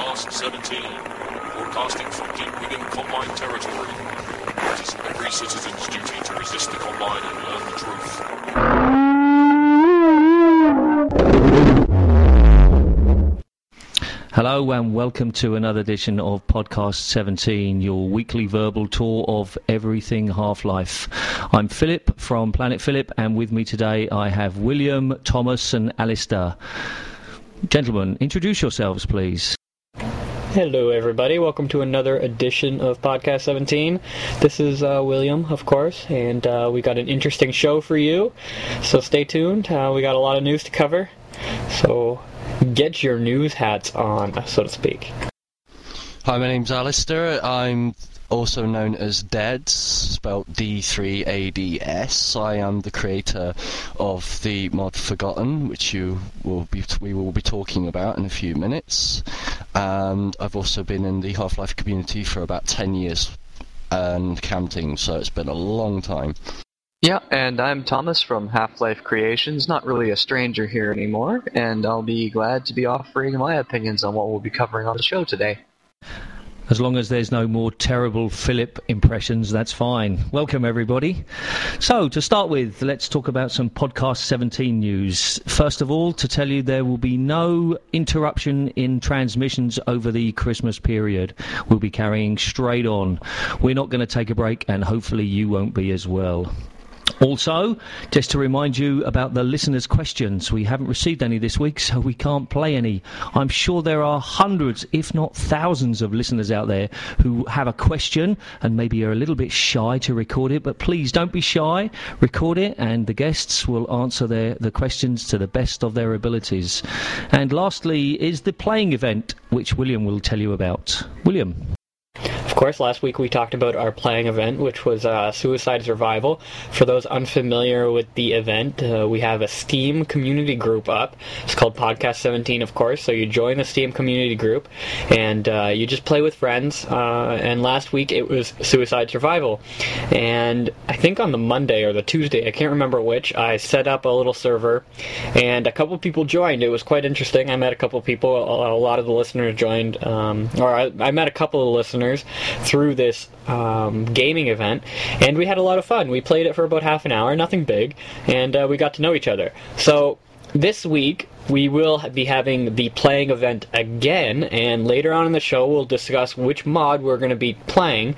Podcast 17, broadcasting from deep within Combine territory. It is every citizen's duty to resist the Combine and learn the truth. Hello and welcome to another edition of Podcast 17, your weekly verbal tour of everything Half-Life. I'm Philip from Planet Philip, and with me today I have William, Thomas and Alistair. Gentlemen, introduce yourselves, please. Hello, everybody. Welcome to another edition of Podcast 17. This is William, of course, and we got an interesting show for you, so stay tuned. We got a lot of news to cover, so get your news hats on, so to speak. Hi, my name's Alistair. I'm also known as Dads, spelled D3ADS. I am the creator of the mod Forgotten, which we will be talking about in a few minutes. And I've also been in the Half-Life community for about 10 years and counting, so it's been a long time. Yeah, and I'm Thomas from Half-Life Creations, not really a stranger here anymore, and I'll be glad to be offering my opinions on what we'll be covering on the show today. As long as there's no more terrible Philip impressions, that's fine. Welcome, everybody. So, to start with, let's talk about some Podcast 17 news. First of all, to tell you there will be no interruption in transmissions over the Christmas period. We'll be carrying straight on. We're not going to take a break, and hopefully you won't be as well. Also, just to remind you about the listeners' questions, we haven't received any this week, so we can't play any. I'm sure there are hundreds, if not thousands, of listeners out there who have a question and maybe are a little bit shy to record it, but please don't be shy. Record it, and the guests will answer the questions to the best of their abilities. And lastly is the playing event, which William will tell you about. William. Of course, last week we talked about our playing event, which was Suicide Survival. For those unfamiliar with the event, we have a Steam community group up. It's called Podcast 17, of course, so you join the Steam community group, and you just play with friends, and last week it was Suicide Survival. And I think on the Monday or the Tuesday, I can't remember which, I set up a little server, and a couple people joined. It was quite interesting. I met a couple people. A lot of the listeners joined, I met a couple of listeners through this gaming event, and we had a lot of fun. We played it for about half an hour, nothing big, and we got to know each other. So this week we will be having the playing event again, and later on in the show we'll discuss which mod we're going to be playing,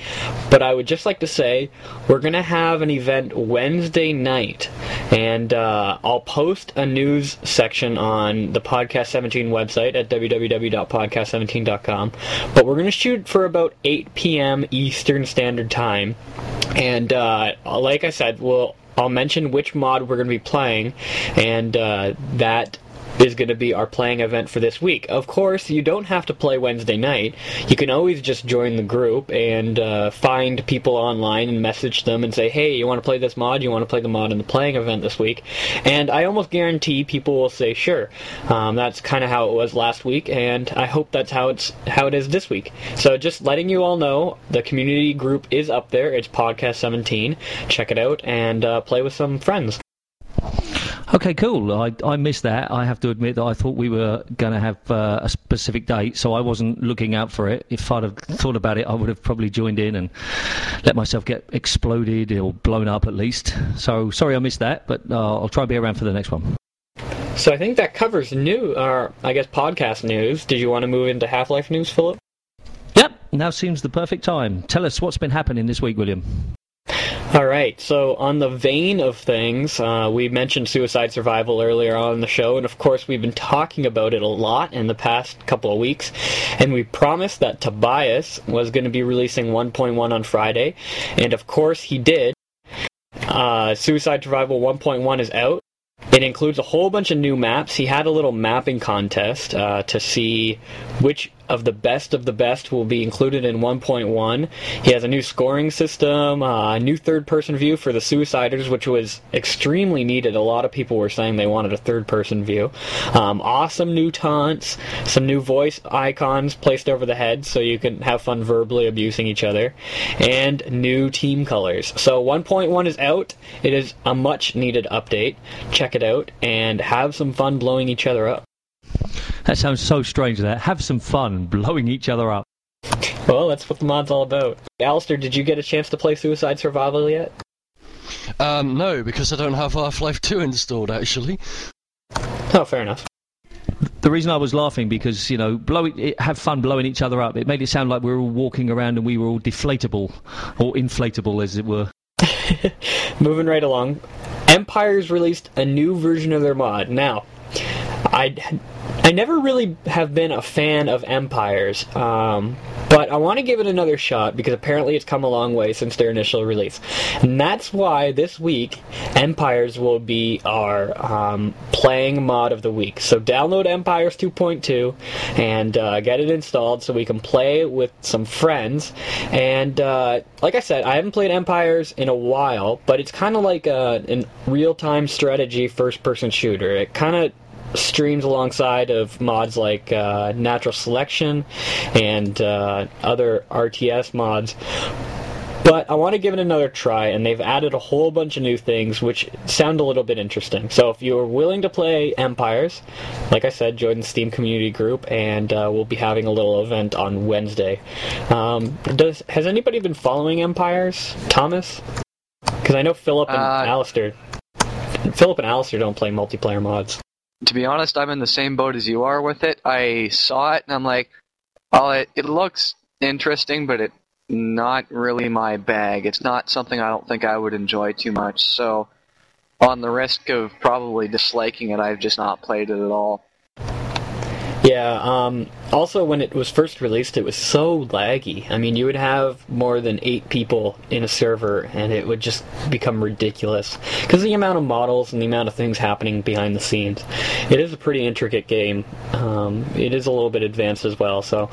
but I would just like to say we're going to have an event Wednesday night, and I'll post a news section on the Podcast 17 website at www.podcast17.com, but we're going to shoot for about 8 p.m. Eastern Standard Time, and like I said, I'll mention which mod we're going to be playing, and that is going to be our playing event for this week. Of course, you don't have to play Wednesday night. You can always just join the group and find people online and message them and say, hey, you want to play this mod? You want to play the mod in the playing event this week? And I almost guarantee people will say, sure. That's kind of how it was last week, and I hope that's how it is this week. So just letting you all know, the community group is up there. It's Podcast 17. Check it out and play with some friends. Okay, cool. I missed that. I have to admit that I thought we were going to have a specific date, so I wasn't looking out for it. If I'd have thought about it, I would have probably joined in and let myself get exploded or blown up at least. So sorry I missed that, but I'll try and be around for the next one. So I think that covers podcast news. Did you want to move into Half-Life news, Philip? Yep, now seems the perfect time. Tell us what's been happening this week, William. All right, so on the vein of things, we mentioned Suicide Survival earlier on in the show, and of course we've been talking about it a lot in the past couple of weeks, and we promised that Tobias was going to be releasing 1.1 on Friday, and of course he did. Suicide Survival 1.1 is out. It includes a whole bunch of new maps. He had a little mapping contest to see which of the best will be included in 1.1. He has a new scoring system, a new third-person view for the Suiciders, which was extremely needed. A lot of people were saying they wanted a third-person view. Awesome new taunts, some new voice icons placed over the head so you can have fun verbally abusing each other, and new team colors. So 1.1 is out. It is a much-needed update. Check it out and have some fun blowing each other up. That sounds so strange there. Have some fun blowing each other up. Well, that's what the mod's all about. Alistair, did you get a chance to play Suicide Survival yet? No, because I don't have Half-Life 2 installed, actually. Oh, fair enough. The reason I was laughing, because, you know, have fun blowing each other up, it made it sound like we were all walking around and we were all deflatable, or inflatable, as it were. Moving right along. Empires released a new version of their mod. Now, I never really have been a fan of Empires, but I want to give it another shot because apparently it's come a long way since their initial release. And that's why this week, Empires will be our playing mod of the week. So download Empires 2.2 and get it installed so we can play it with some friends. And like I said, I haven't played Empires in a while, but it's kind of like a real-time strategy first-person shooter. It kind of streams alongside of mods like Natural Selection and other RTS mods. But I want to give it another try, and they've added a whole bunch of new things which sound a little bit interesting. So if you're willing to play Empires, like I said, join the Steam community group, and we'll be having a little event on Wednesday. Has anybody been following Empires? Thomas? Because I know Philip and Alistair don't play multiplayer mods. To be honest, I'm in the same boat as you are with it. I saw it, and I'm like, oh, it looks interesting, but it's not really my bag. It's not something I don't think I would enjoy too much. So, on the risk of probably disliking it, I've just not played it at all. Yeah, also when it was first released, it was so laggy. I mean, you would have more than 8 people in a server, and it would just become ridiculous. Because of the amount of models and the amount of things happening behind the scenes. It is a pretty intricate game. It is a little bit advanced as well, so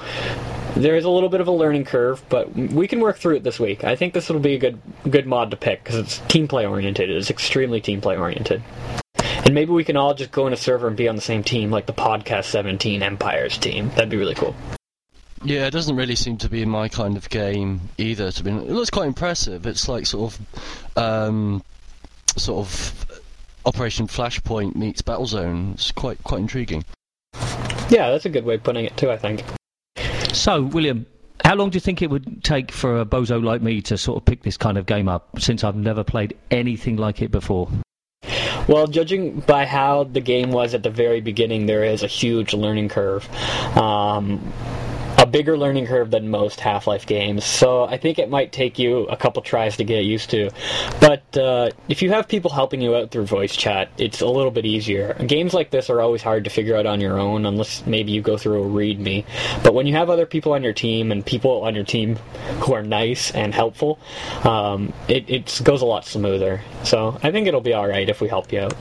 there is a little bit of a learning curve, but we can work through it this week. I think this will be a good mod to pick, because it's team play oriented. It is extremely team play oriented. And maybe we can all just go in a server and be on the same team, like the Podcast 17 Empires team. That'd be really cool. Yeah, it doesn't really seem to be my kind of game either. To be, it looks quite impressive. It's like sort of Operation Flashpoint meets Battlezone. It's quite intriguing. Yeah, that's a good way of putting it too, I think. So, William, how long do you think it would take for a bozo like me to sort of pick this kind of game up, since I've never played anything like it before? Well, judging by how the game was at the very beginning, there is a huge learning curve. A bigger learning curve than most Half-Life games, so I think it might take you a couple tries to get used to. But if you have people helping you out through voice chat, it's a little bit easier. Games like this are always hard to figure out on your own, unless maybe you go through a readme. But when you have other people on your team, and people on your team who are nice and helpful, it goes a lot smoother. So I think it'll be alright if we help you out.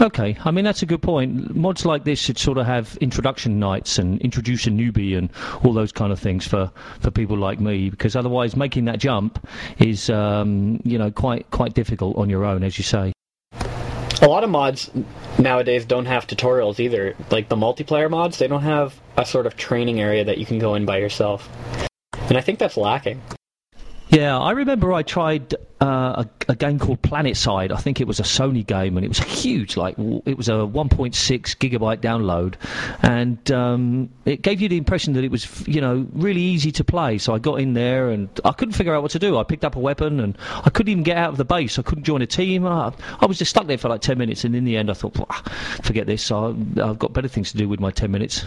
Okay, I mean, that's a good point. Mods like this should sort of have introduction nights and introduce a newbie and all those kind of things for people like me, because otherwise making that jump is, you know, quite difficult on your own, as you say. A lot of mods nowadays don't have tutorials either. Like the multiplayer mods, they don't have a sort of training area that you can go in by yourself. And I think that's lacking. Yeah, I remember I tried a game called PlanetSide. I think it was a Sony game, and it was huge. Like, it was a 1.6 gigabyte download, and it gave you the impression that it was, you know, really easy to play. So I got in there, and I couldn't figure out what to do. I picked up a weapon, and I couldn't even get out of the base. I couldn't join a team. I was just stuck there for like 10 minutes, and in the end I thought, forget this. I've got better things to do with my 10 minutes.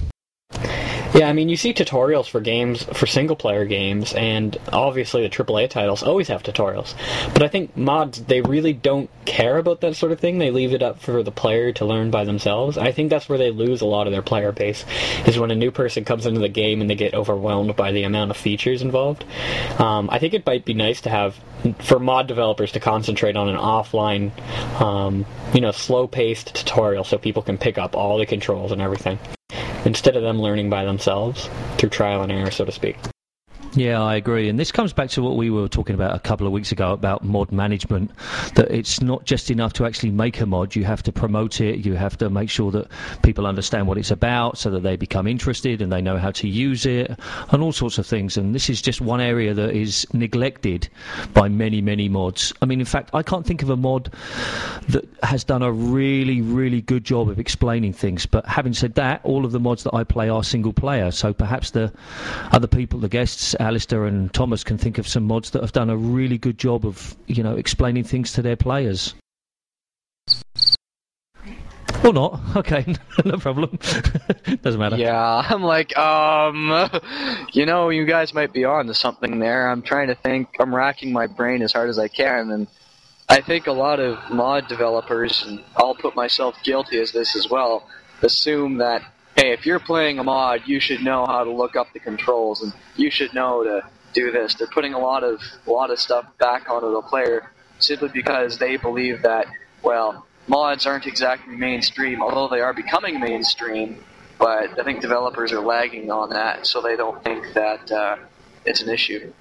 Yeah, I mean, you see tutorials for games, for single-player games, and obviously the AAA titles always have tutorials. But I think mods, they really don't care about that sort of thing. They leave it up for the player to learn by themselves. I think that's where they lose a lot of their player base, is when a new person comes into the game and they get overwhelmed by the amount of features involved. I think it might be nice to have, for mod developers to concentrate on an offline, you know, slow-paced tutorial so people can pick up all the controls and everything, instead of them learning by themselves through trial and error, so to speak. Yeah, I agree. And this comes back to what we were talking about a couple of weeks ago about mod management, that it's not just enough to actually make a mod. You have to promote it. You have to make sure that people understand what it's about so that they become interested and they know how to use it and all sorts of things. And this is just one area that is neglected by many, many mods. I mean, in fact, I can't think of a mod that has done a really, really good job of explaining things. But having said that, all of the mods that I play are single player. So perhaps the other people, the guests, Alistair and Thomas, can think of some mods that have done a really good job of, you know, explaining things to their players. Or not. Okay, no problem. Doesn't matter. Yeah, I'm like, you know, you guys might be on to something there. I'm trying to think. I'm racking my brain as hard as I can, and I think a lot of mod developers, and I'll put myself guilty as this as well, assume that, hey, if you're playing a mod, you should know how to look up the controls, and you should know to do this. They're putting a lot of stuff back onto the player simply because they believe that, well, mods aren't exactly mainstream, although they are becoming mainstream, but I think developers are lagging on that, so they don't think that it's an issue.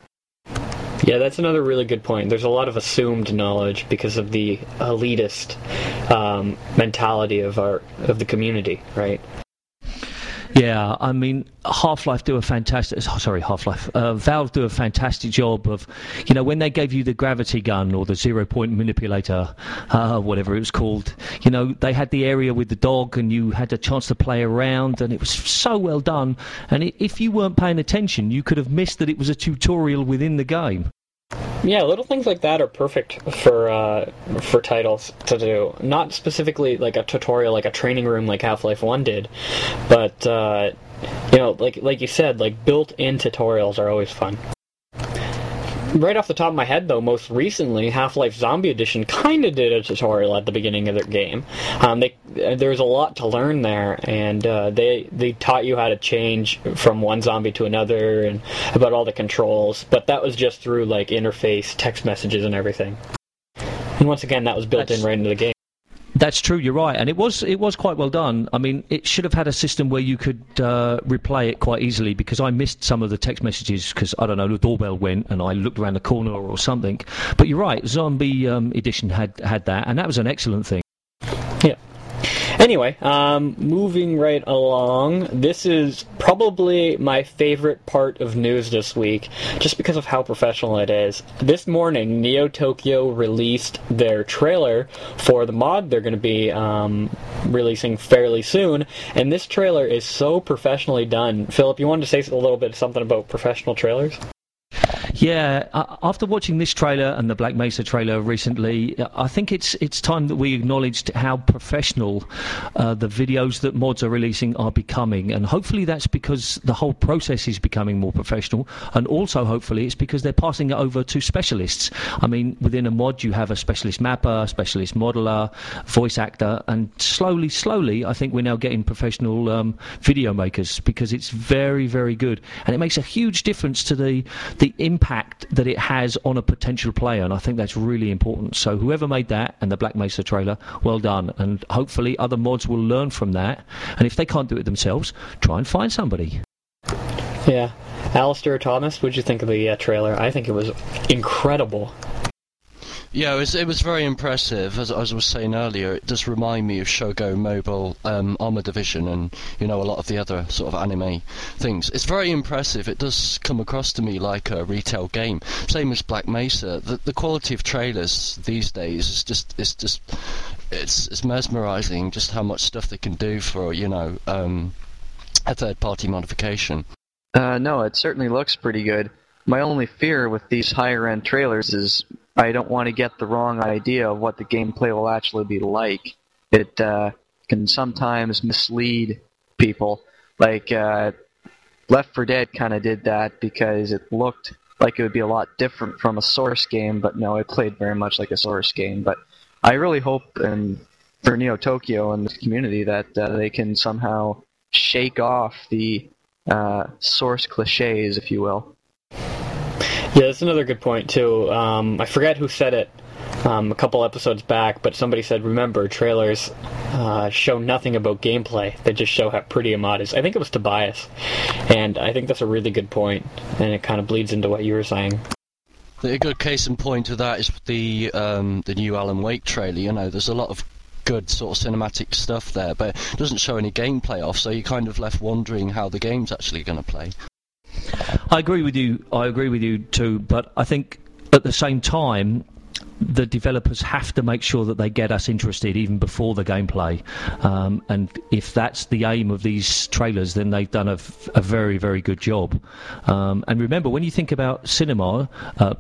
Yeah, that's another really good point. There's a lot of assumed knowledge because of the elitist mentality of the community, right? Yeah, I mean, Valve do a fantastic job of, you know, when they gave you the gravity gun or the 0-point manipulator, whatever it was called, you know, they had the area with the dog and you had a chance to play around, and it was so well done. And if you weren't paying attention, you could have missed that it was a tutorial within the game. Yeah, little things like that are perfect for titles to do. Not specifically like a tutorial, like a training room, like Half-Life 1 did, but you know, like you said, like built-in tutorials are always fun. Right off the top of my head, though, most recently, Half-Life Zombie Edition kind of did a tutorial at the beginning of their game. There was a lot to learn there, and they taught you how to change from one zombie to another and about all the controls, but that was just through, like, interface, text messages, and everything. And once again, that was built in right into the game. That's true, you're right, and it was quite well done. I mean, it should have had a system where you could replay it quite easily, because I missed some of the text messages because, I don't know, the doorbell went and I looked around the corner or something. But you're right, Zombie Edition had that, and that was an excellent thing. Yeah. Anyway, moving right along, this is probably my favorite part of news this week, just because of how professional it is. This morning, Neo Tokyo released their trailer for the mod they're going to be releasing fairly soon, and this trailer is so professionally done. Philip, you wanted to say a little bit something about professional trailers? Yeah, after watching this trailer and the Black Mesa trailer recently, I think it's time that we acknowledged how professional the videos that mods are releasing are becoming, and hopefully that's because the whole process is becoming more professional, and also hopefully it's because they're passing it over to specialists. I mean, within a mod you have a specialist mapper, specialist modeler, voice actor, and slowly, I think we're now getting professional video makers, because it's very, very good, and it makes a huge difference to the impact that it has on a potential player, and I think that's really important. So whoever made that and the Black Mesa trailer, well done, and hopefully other mods will learn from that, and if they can't do it themselves, try and find somebody. Yeah. Alistair, Thomas, what did you think of the trailer? I think it was incredible. Yeah, it was very impressive. As I was saying earlier, it does remind me of Shogo Mobile Armor Division and, you know, a lot of the other sort of anime things. It's very impressive. It does come across to me like a retail game. Same as Black Mesa. The quality of trailers these days is just mesmerizing, just how much stuff they can do for, you know, a third-party modification. No, it certainly looks pretty good. My only fear with these higher-end trailers is I don't want to get the wrong idea of what the gameplay will actually be like. It can sometimes mislead people. Like, Left 4 Dead kind of did that because it looked like it would be a lot different from a Source game, but no, it played very much like a Source game. But I really hope for Neo Tokyo and the community that they can somehow shake off the Source cliches, if you will. Yeah, that's another good point, too. I forget who said it, a couple episodes back, but somebody said, remember, trailers show nothing about gameplay. They just show how pretty Ahmad is. I think it was Tobias, and I think that's a really good point, and it kind of bleeds into what you were saying. A good case in point to that is the new Alan Wake trailer. You know, there's a lot of good sort of cinematic stuff there, but it doesn't show any gameplay off, so you're kind of left wondering how the game's actually going to play. I agree with you. I agree with you too, but I think at the same time, the developers have to make sure that they get us interested even before the gameplay. And if that's the aim of these trailers, then they've done a very, very good job. And remember, when you think about cinema,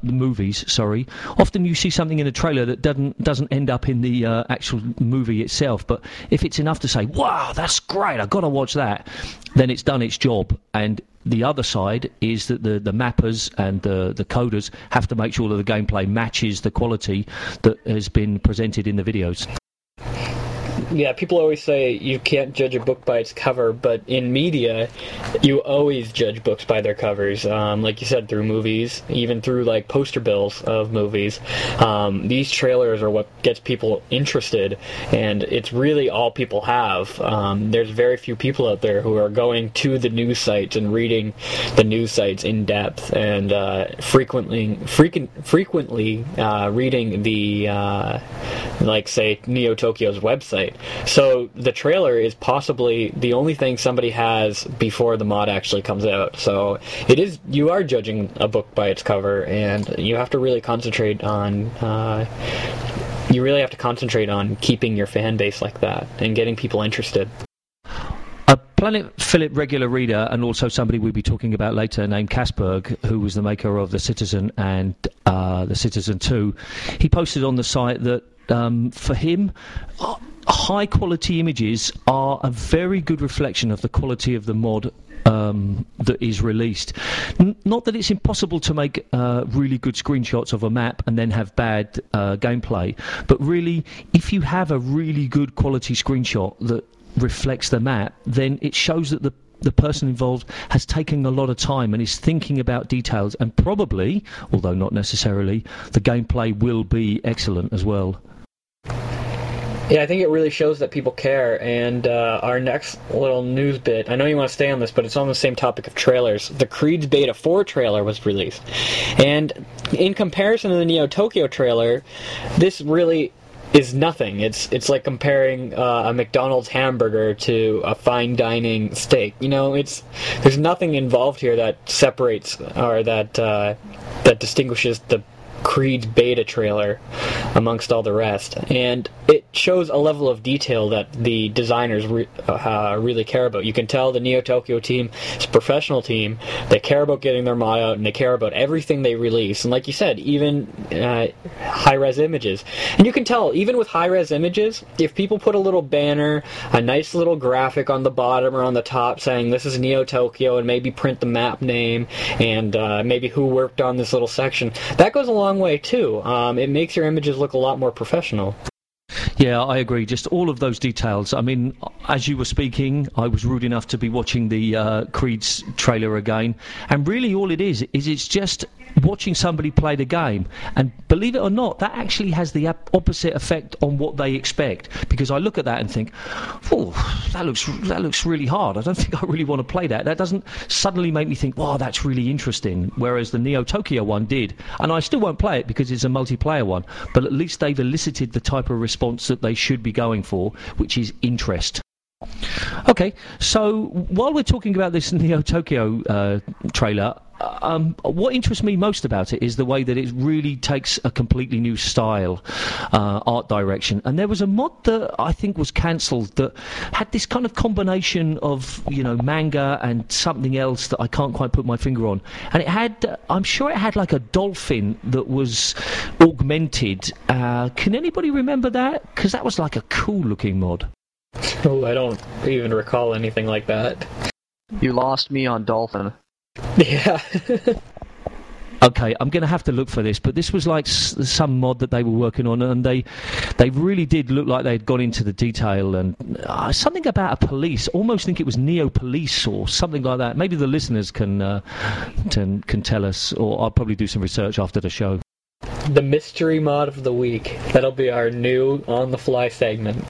movies, sorry, often you see something in a trailer that doesn't end up in the actual movie itself. But if it's enough to say, wow, that's great, I've got to watch that, then it's done its job. And the other side is that the mappers and the coders have to make sure that the gameplay matches the quality that has been presented in the videos. Yeah, people always say you can't judge a book by its cover, but in media, you always judge books by their covers. Like you said, through movies, even through like poster bills of movies. These trailers are what gets people interested, and it's really all people have. There's very few people out there who are going to the news sites and reading the news sites in depth and frequently reading the like say Neo Tokyo's website. So the trailer is possibly the only thing somebody has before the mod actually comes out. So it is, you are judging a book by its cover, and you have to really concentrate on keeping your fan base like that and getting people interested. A Planet Philip regular reader, and also somebody we'll be talking about later named Kasperg, who was the maker of The Citizen and The Citizen 2, he posted on the site that for him, high quality images are a very good reflection of the quality of the mod that is released. Not that it's impossible to make really good screenshots of a map and then have bad gameplay, but really, if you have a really good quality screenshot that reflects the map, then it shows that the person involved has taken a lot of time and is thinking about details, and probably, although not necessarily, the gameplay will be excellent as well. Yeah, I think it really shows that people care, and our next little news bit, I know you want to stay on this, but it's on the same topic of trailers. The Kreedz Beta 4 trailer was released, and in comparison to the Neo Tokyo trailer, this really is nothing. It's like comparing a McDonald's hamburger to a fine dining steak. You know, there's nothing involved here that separates or that distinguishes the Kreedz beta trailer amongst all the rest, and it shows a level of detail that the designers really care about. You can tell the Neo Tokyo team is a professional team. They care about getting their mod out, and they care about everything they release, and like you said, even high-res images. And you can tell, even with high-res images, if people put a little banner, a nice little graphic on the bottom or on the top saying this is Neo Tokyo, and maybe print the map name and maybe who worked on this little section, that goes along way too. It makes your images look a lot more professional. Yeah, I agree. Just all of those details. I mean, as you were speaking, I was rude enough to be watching the Kreedz trailer again, and really all it is it's just watching somebody play the game, and believe it or not, that actually has the opposite effect on what they expect, because I look at that and think, oh, that looks really hard, I don't think I really want to play that. That doesn't suddenly make me think, wow, that's really interesting, whereas the Neo Tokyo one did, and I still won't play it because it's a multiplayer one, but at least they've elicited the type of response that they should be going for, which is interest. Okay, so while we're talking about this Neo Tokyo trailer, what interests me most about it is the way that it really takes a completely new style, art direction. And there was a mod that I think was cancelled that had this kind of combination of, you know, manga and something else that I can't quite put my finger on. And it had, I'm sure it had like a dolphin that was augmented. Can anybody remember that? Because that was like a cool looking mod. Oh, I don't even recall anything like that. You lost me on dolphin. Yeah. Okay, I'm going to have to look for this, but this was like some mod that they were working on, and they really did look like they'd gone into the detail, and something about a police, almost think it was Neo Police or something like that. Maybe the listeners can tell us, or I'll probably do some research after the show. the mystery mod of the week. That'll be our new on-the-fly segment.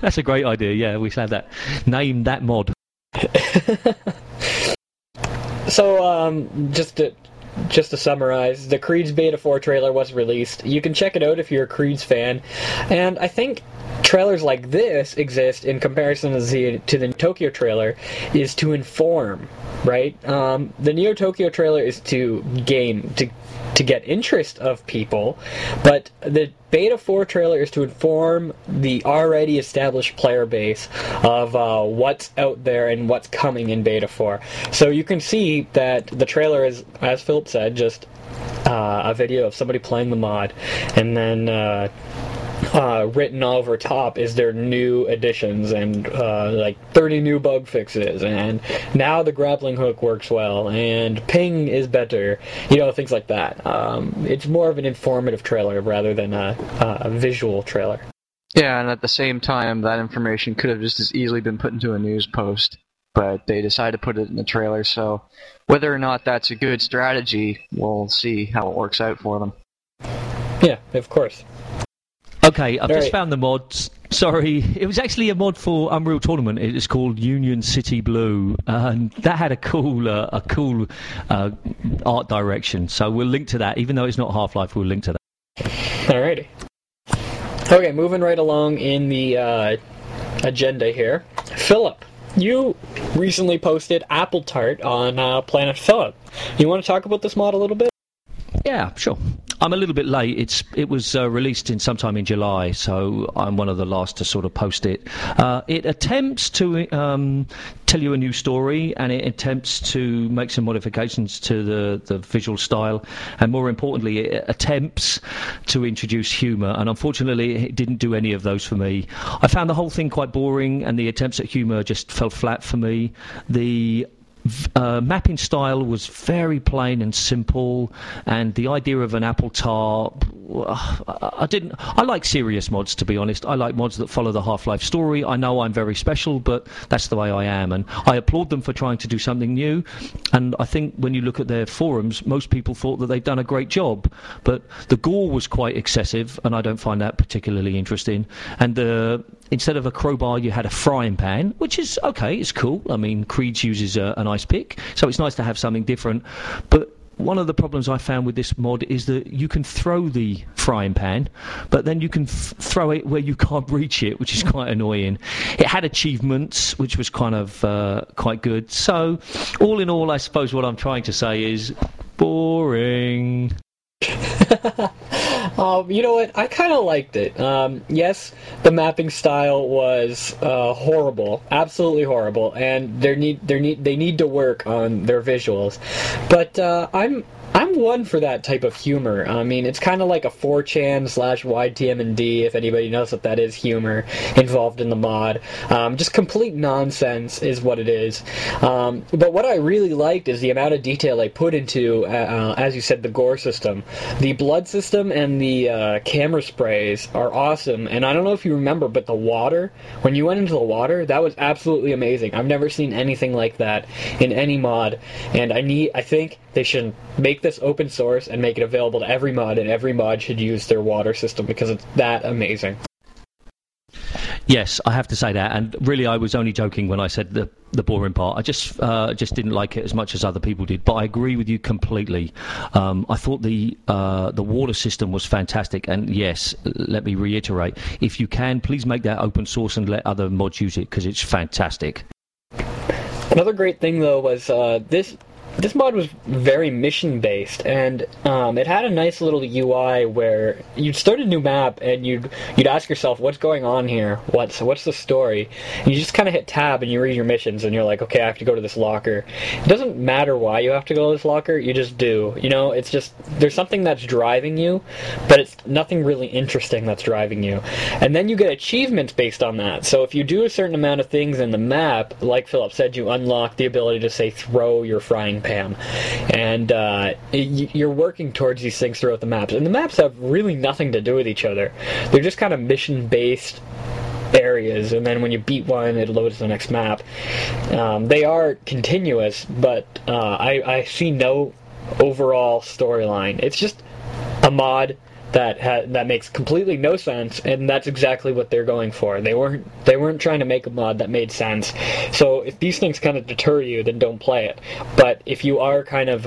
That's a great idea, yeah, we said that. Name that mod. So, just to summarize, the Kreedz Beta 4 trailer was released. You can check it out if you're a Kreedz fan. And I think trailers like this exist in comparison to the Tokyo trailer is to inform, right? The Neo Tokyo trailer is to gain, to get interest of people, but the Beta 4 trailer is to inform the already established player base of what's out there and what's coming in Beta 4. So you can see that the trailer is, as Philip said, just a video of somebody playing the mod, and then written all over top is their new additions and like 30 new bug fixes, and now the grappling hook works well and ping is better, you know, things like that. It's more of an informative trailer rather than a visual trailer. Yeah, and at the same time, that information could have just as easily been put into a news post, but they decided to put it in the trailer, so whether or not that's a good strategy, we'll see how it works out for them. Yeah, of course. Okay, I've just found the mod. Sorry, it was actually a mod for Unreal Tournament. It is called Union City Blue, and that had a cool art direction. So we'll link to that, even though it's not Half-Life. We'll link to that. Alrighty. Okay, moving right along in the agenda here, Philip. You recently posted Apple Tart on Planet Philip. You want to talk about this mod a little bit? Yeah, sure. I'm a little bit late. It was released in sometime in July, so I'm one of the last to sort of post it. It attempts to tell you a new story, and it attempts to make some modifications to the visual style, and more importantly, it attempts to introduce humour, and unfortunately, it didn't do any of those for me. I found the whole thing quite boring, and the attempts at humour just fell flat for me. The mapping style was very plain and simple, and the idea of an Apple Tart, I like serious mods, to be honest. I like mods that follow the Half-Life story. I know I'm very special, but that's the way I am, and I applaud them for trying to do something new, and I think when you look at their forums, most people thought that they've done a great job, but the gore was quite excessive, and I don't find that particularly interesting, and instead of a crowbar, you had a frying pan, which is okay, it's cool. I mean, Kreedz uses an ice pick, so it's nice to have something different. But one of the problems I found with this mod is that you can throw the frying pan, but then you can throw it where you can't reach it, which is quite annoying. It had achievements, which was kind of quite good. So, all in all, I suppose what I'm trying to say is boring. You know what? I kind of liked it. Yes, the mapping style was horrible, absolutely horrible, and they need to work on their visuals. But I'm one for that type of humor. I mean, it's kind of like a 4chan / YTMND, if anybody knows what that is, humor involved in the mod. Just complete nonsense is what it is. But what I really liked is the amount of detail they put into, as you said, the gore system. The blood system and the camera sprays are awesome. And I don't know if you remember, but the water, when you went into the water, that was absolutely amazing. I've never seen anything like that in any mod. And I think they should make this open source and make it available to every mod, and every mod should use their water system because it's that amazing. Yes, I have to say that, and really I was only joking when I said the boring part. I just didn't like it as much as other people did, but I agree with you completely. I thought the water system was fantastic, and yes, let me reiterate, if you can, please make that open source and let other mods use it because it's fantastic. Another great thing though was this mod was very mission-based, and it had a nice little UI where you'd start a new map and you'd ask yourself, what's going on here? What's the story? And you just kind of hit tab and you read your missions and you're like, okay, I have to go to this locker. It doesn't matter why you have to go to this locker, you just do. You know, it's just, there's something that's driving you, but it's nothing really interesting that's driving you. And then you get achievements based on that. So if you do a certain amount of things in the map, like Philip said, you unlock the ability to, say, throw your frying pan. And you're working towards these things throughout the maps. And the maps have really nothing to do with each other. They're just kind of mission-based areas, and then when you beat one, it loads the next map. They are continuous, but I see no overall storyline. It's just a mod that makes completely no sense, and that's exactly what they're going for. They weren't trying to make a mod that made sense. So if these things kind of deter you, then don't play it. But if you are kind of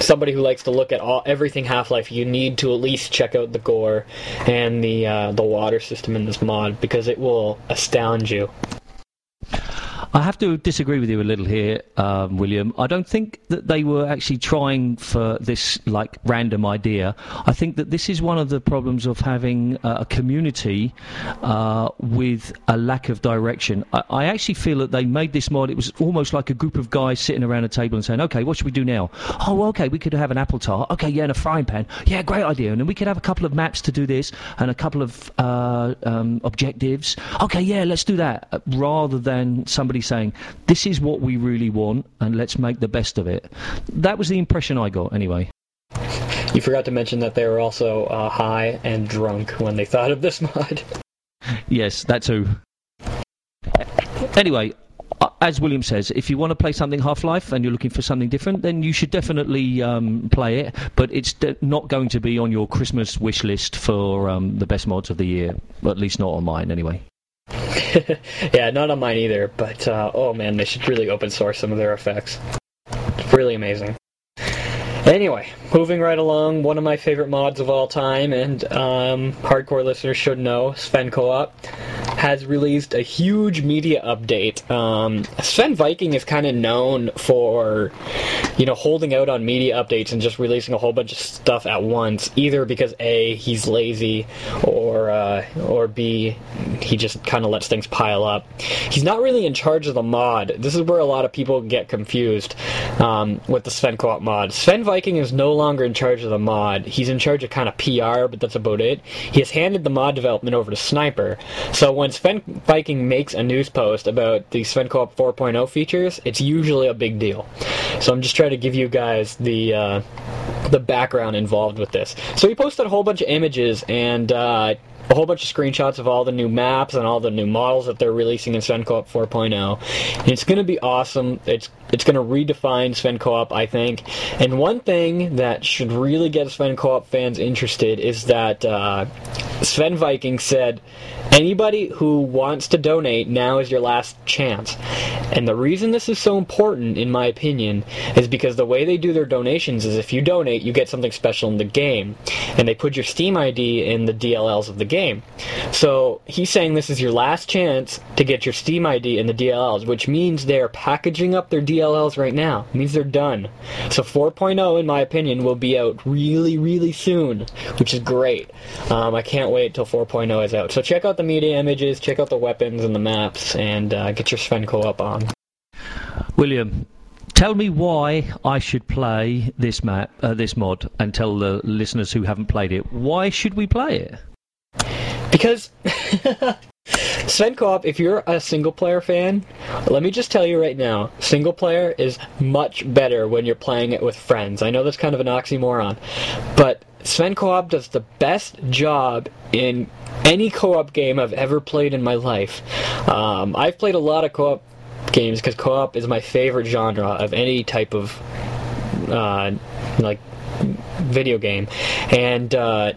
somebody who likes to look at everything Half-Life, you need to at least check out the gore and the water system in this mod, because it will astound you. I have to disagree with you a little here, William. I don't think that they were actually trying for this, like, random idea. I think that this is one of the problems of having a community with a lack of direction. I actually feel that they made this mod. It was almost like a group of guys sitting around a table and saying, okay, what should we do now? Oh, okay, we could have an apple tart. Okay, yeah, and a frying pan. Yeah, great idea. And then we could have a couple of maps to do this and a couple of objectives. Okay, yeah, let's do that. Rather than somebody saying, this is what we really want and let's make the best of it. That was the impression I got anyway. You forgot to mention that they were also high and drunk when they thought of this mod. Yes, that too. Anyway, as William says, if you want to play something Half-Life and you're looking for something different, then you should definitely play it, but it's not going to be on your Christmas wish list for the best mods of the year, at least not on mine anyway. Yeah, not on mine either, but oh man, they should really open source some of their effects. It's really amazing. Anyway, moving right along, one of my favorite mods of all time, and hardcore listeners should know, Sven Co-op has released a huge media update. Sven Viking is kind of known for, you know, holding out on media updates and just releasing a whole bunch of stuff at once, either because A, he's lazy, or B, he just kind of lets things pile up. He's not really in charge of the mod. This is where a lot of people get confused with the Sven Co-op mod. Sven Viking is no longer in charge of the mod. He's in charge of kind of PR, but that's about it. He has handed the mod development over to Sniper. So when Sven Viking makes a news post about the Sven Co-op 4.0 features, it's usually a big deal. So I'm just trying to give you guys the background involved with this. So he posted a whole bunch of images and a whole bunch of screenshots of all the new maps and all the new models that they're releasing in Sven Co-op 4.0. And it's going to be awesome. It's going to redefine Sven Co-op, I think. And one thing that should really get Sven Co-op fans interested is that Sven Viking said, anybody who wants to donate, now is your last chance. And the reason this is so important, in my opinion, is because the way they do their donations is if you donate, you get something special in the game. And they put your Steam ID in the DLLs of the game. So he's saying this is your last chance to get your Steam ID in the DLLs, which means they're packaging up their DLLs right now. It means they're done. So 4.0, in my opinion, will be out really, really soon, which is great. I can't wait till 4.0 is out. So check out the media images, check out the weapons and the maps, and get your Sven Co-op on. William, tell me why I should play this map, this mod, and tell the listeners who haven't played it, why should we play it? Because Sven Co-op, if you're a single-player fan, let me just tell you right now, single-player is much better when you're playing it with friends. I know that's kind of an oxymoron, but Sven Co-op does the best job in any co-op game I've ever played in my life. I've played a lot of co-op games because co-op is my favorite genre of any type of like video game, and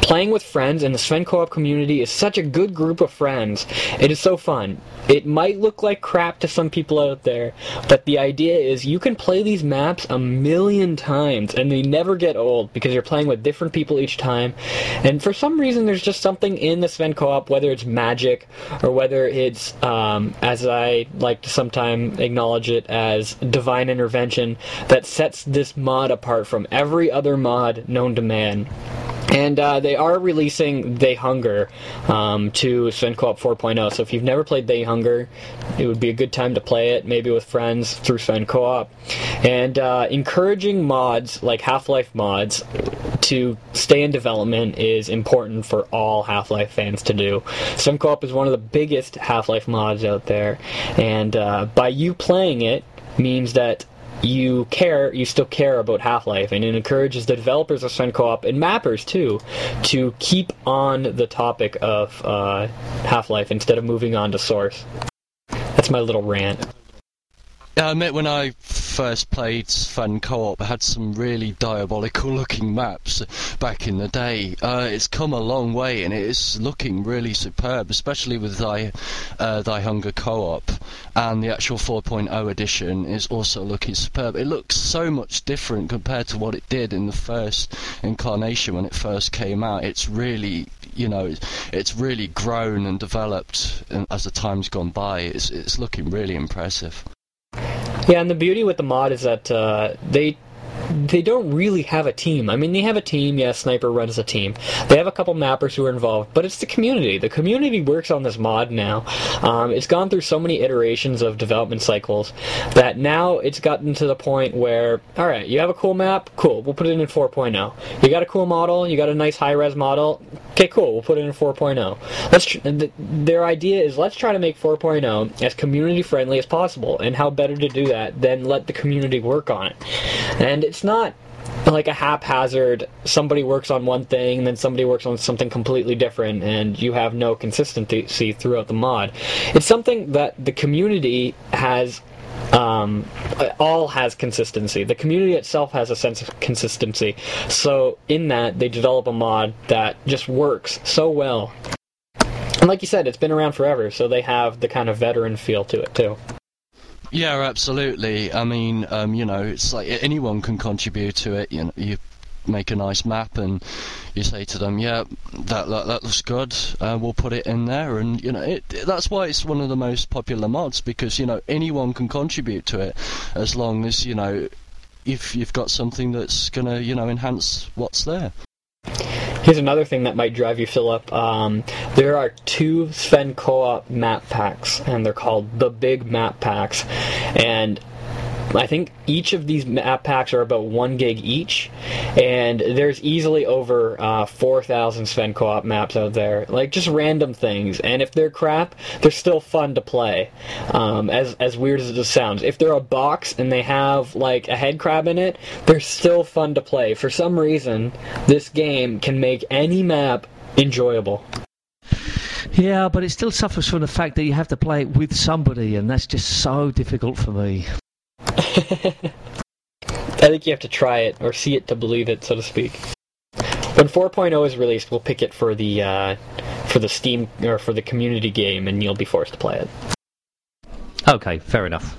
playing with friends in the Sven Co-op community is such a good group of friends. It is so fun. It might look like crap to some people out there, but the idea is you can play these maps 1,000,000 times and they never get old because you're playing with different people each time. And for some reason there's just something in the Sven Co-op, whether it's magic or whether it's, as I like to sometimes acknowledge it as, divine intervention, that sets this mod apart from every other mod known to man. And they are releasing They Hunger to Sven Co-op 4.0, so if you've never played They Hunger, it would be a good time to play it, maybe with friends through Sven Co-op. And encouraging mods, like Half-Life mods, to stay in development is important for all Half-Life fans to do. Sven Co-op is one of the biggest Half-Life mods out there, and by you playing it means that you still care about Half-Life, and it encourages the developers of Sven Co-op, and mappers too, to keep on the topic of Half-Life instead of moving on to Source. That's my little rant. I admit when I first played Sven Co-op, had some really diabolical looking maps back in the day. It's come a long way and it is looking really superb, especially with They Hunger Co-op, and the actual 4.0 edition is also looking superb. It looks so much different compared to what it did in the first incarnation when it first came out. It's really, you know, it's really grown and developed as the time's gone by. It's looking really impressive. Yeah, and the beauty with the mod is that they don't really have a team. I mean, they have a team, yes, Sniper runs a team. They have a couple mappers who are involved, but it's the community. The community works on this mod now. It's gone through so many iterations of development cycles that now it's gotten to the point where, all right, you have a cool map, cool, we'll put it in 4.0. You got a cool model, you got a nice high-res model, okay, cool, we'll put it in 4.0. Their idea is let's try to make 4.0 as community-friendly as possible, and how better to do that than let the community work on it. And it's not like a haphazard, somebody works on one thing, and then somebody works on something completely different, and you have no consistency throughout the mod. It's something that the community has... all has consistency. The community itself has a sense of consistency. So in that, they develop a mod that just works so well. And like you said, it's been around forever, so they have the kind of veteran feel to it, too. Yeah, absolutely. I mean, you know, it's like anyone can contribute to it. You know, you make a nice map and you say to them, yeah, that looks good, we'll put it in there. And, you know, that's why it's one of the most popular mods, because, you know, anyone can contribute to it as long as, you know, if you've got something that's going to, you know, enhance what's there. Here's another thing that might drive you, Philip. There are two Sven Co-op map packs, and they're called the Big Map Packs. And I think each of these map packs are about 1 gig each, and there's easily over 4,000 Sven Co-op maps out there, like just random things. And if they're crap, they're still fun to play, as weird as it sounds. If they're a box and they have like a head crab in it, they're still fun to play. For some reason, this game can make any map enjoyable. Yeah, but it still suffers from the fact that you have to play it with somebody, and that's just so difficult for me. I think you have to try it, or see it to believe it, so to speak. When 4.0 is released, we'll pick it for the Steam, or for the community game, and you'll be forced to play it. Okay, fair enough.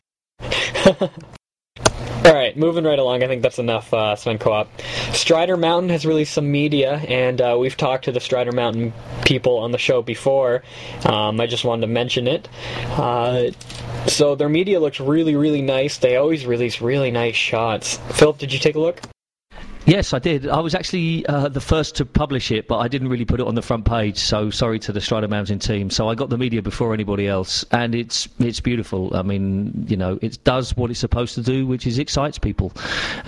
Alright, moving right along, I think that's enough Sven Co-op. Strider Mountain has released some media, and we've talked to the Strider Mountain people on the show before. I just wanted to mention it. So their media looks really, really nice. They always release really nice shots. Philip, did you take a look? Yes, I did. I was actually the first to publish it, but I didn't really put it on the front page, so sorry to the Strider Mountain team. So I got the media before anybody else, and it's beautiful. I mean, you know, it does what it's supposed to do, which is excites people,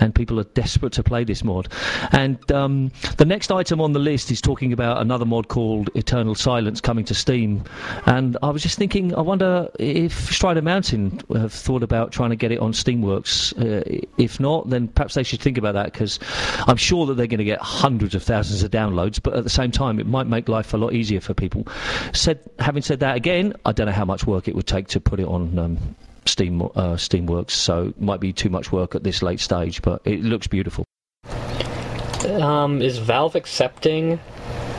and people are desperate to play this mod. And the next item on the list is talking about another mod called Eternal Silence coming to Steam, and I was just thinking, I wonder if Strider Mountain have thought about trying to get it on Steamworks. If not, then perhaps they should think about that, because I'm sure that they're going to get hundreds of thousands of downloads, but at the same time, it might make life a lot easier for people. Having said that, again, I don't know how much work it would take to put it on Steamworks, so it might be too much work at this late stage, but it looks beautiful. Is Valve accepting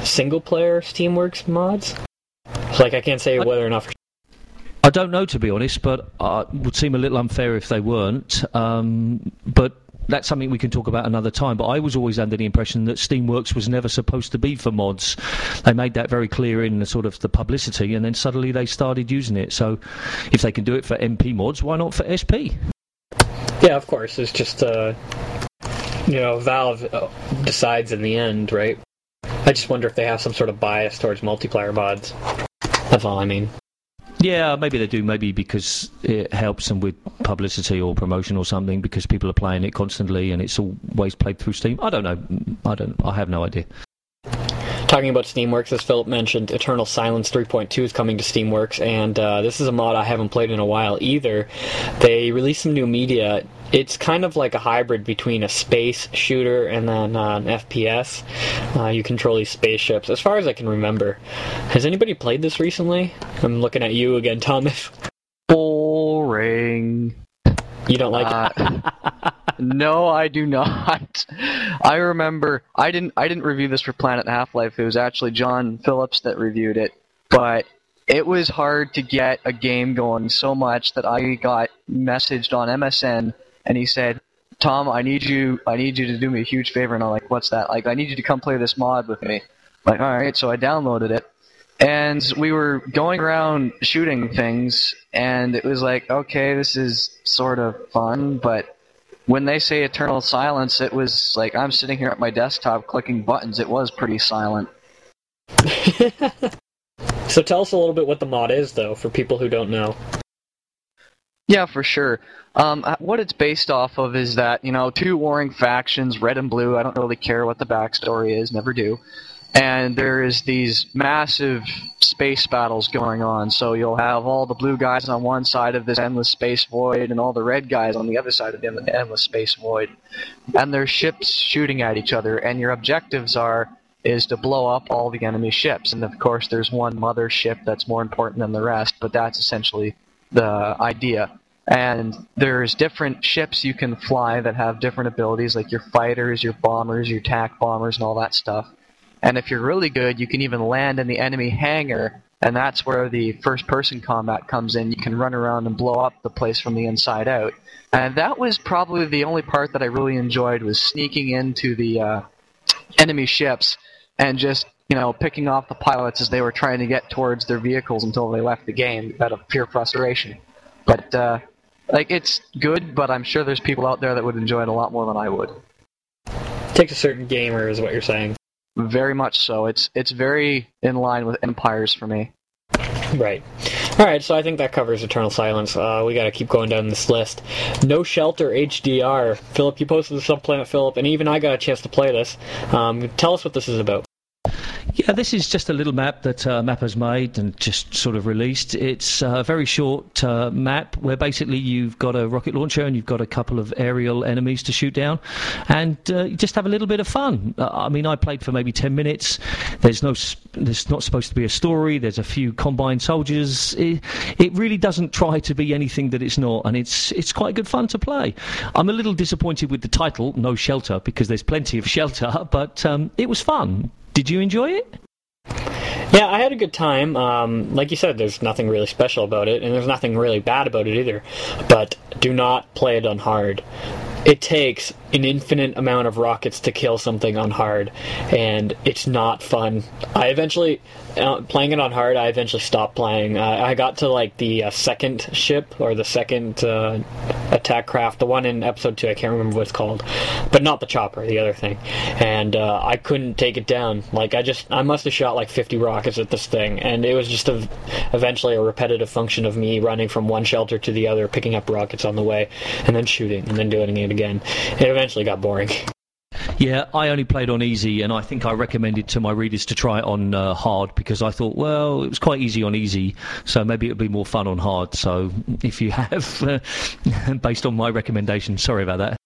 single-player Steamworks mods? Like, I can't say whether or not... I don't know, to be honest, but it would seem a little unfair if they weren't, but... That's something we can talk about another time, but I was always under the impression that Steamworks was never supposed to be for mods. They made that very clear in the sort of the publicity, and then suddenly they started using it. So if they can do it for MP mods, why not for SP? Yeah, of course. It's just, you know, Valve decides in the end, right? I just wonder if they have some sort of bias towards multiplayer mods. That's all I mean. Yeah, maybe they do, maybe because it helps them with publicity or promotion or something, because people are playing it constantly and it's always played through Steam. I don't know. I have no idea. Talking about Steamworks, as Philip mentioned, Eternal Silence 3.2 is coming to Steamworks, and this is a mod I haven't played in a while either. They released some new media. It's kind of like a hybrid between a space shooter and then an FPS. You control these spaceships, as far as I can remember. Has anybody played this recently? I'm looking at you again, Thomas. Boring. You don't like it? No, I do not. I remember I didn't review this for Planet Half-Life. It was actually John Phillips that reviewed it, but it was hard to get a game going so much that I got messaged on MSN and he said, "Tom, I need you to do me a huge favor." And I'm like, "What's that?" Like, "I need you to come play this mod with me." I'm like, all right, so I downloaded it. And we were going around shooting things, and it was like, okay, this is sort of fun, but when they say Eternal Silence, it was like I'm sitting here at my desktop clicking buttons. It was pretty silent. So tell us a little bit what the mod is, though, for people who don't know. Yeah, for sure. What it's based off of is that, you know, two warring factions, red and blue. I don't really care what the backstory is, never do. And there is these massive space battles going on. So you'll have all the blue guys on one side of this endless space void and all the red guys on the other side of the endless space void. And their ships shooting at each other. And your objectives is to blow up all the enemy ships. And of course there's one mother ship that's more important than the rest, but that's essentially the idea. And there's different ships you can fly that have different abilities, like your fighters, your bombers, your attack bombers, and all that stuff. And if you're really good, you can even land in the enemy hangar, and that's where the first-person combat comes in. You can run around and blow up the place from the inside out. And that was probably the only part that I really enjoyed, was sneaking into the enemy ships and just, you know, picking off the pilots as they were trying to get towards their vehicles until they left the game out of pure frustration. But, like, it's good, but I'm sure there's people out there that would enjoy it a lot more than I would. It takes a certain gamer, is what you're saying. Very much so. It's very in line with Empires for me. Right. All right, so I think that covers Eternal Silence. We got to keep going down this list. No Shelter HDR. Philip, you posted this on Planet Philip, and even I got a chance to play this. Tell us what this is about. Yeah, this is just a little map that Mapper's made and just sort of released. It's a very short map where basically you've got a rocket launcher and you've got a couple of aerial enemies to shoot down, and you just have a little bit of fun. I mean, I played for maybe 10 minutes. There's not supposed to be a story. There's a few combined soldiers. It really doesn't try to be anything that it's not, and it's quite good fun to play. I'm a little disappointed with the title, No Shelter, because there's plenty of shelter, but it was fun. Did you enjoy it? Yeah, I had a good time. Like you said, there's nothing really special about it, and there's nothing really bad about it either. But do not play it on hard. It takes an infinite amount of rockets to kill something on hard, and it's not fun. I eventually, playing it on hard, I eventually stopped playing. I got to, like, the second ship, or the second attack craft, the one in Episode 2, I can't remember what it's called, but not the chopper, the other thing, and I couldn't take it down. Like, I must have shot, like, 50 rockets at this thing, and it was just eventually a repetitive function of me running from one shelter to the other, picking up rockets on the way, and then shooting, and then doing it again. It eventually got boring. Yeah, I only played on easy, and I think I recommended to my readers to try it on hard, because I thought, well, it was quite easy on easy, so maybe it would be more fun on hard. So if you have, based on my recommendation, sorry about that.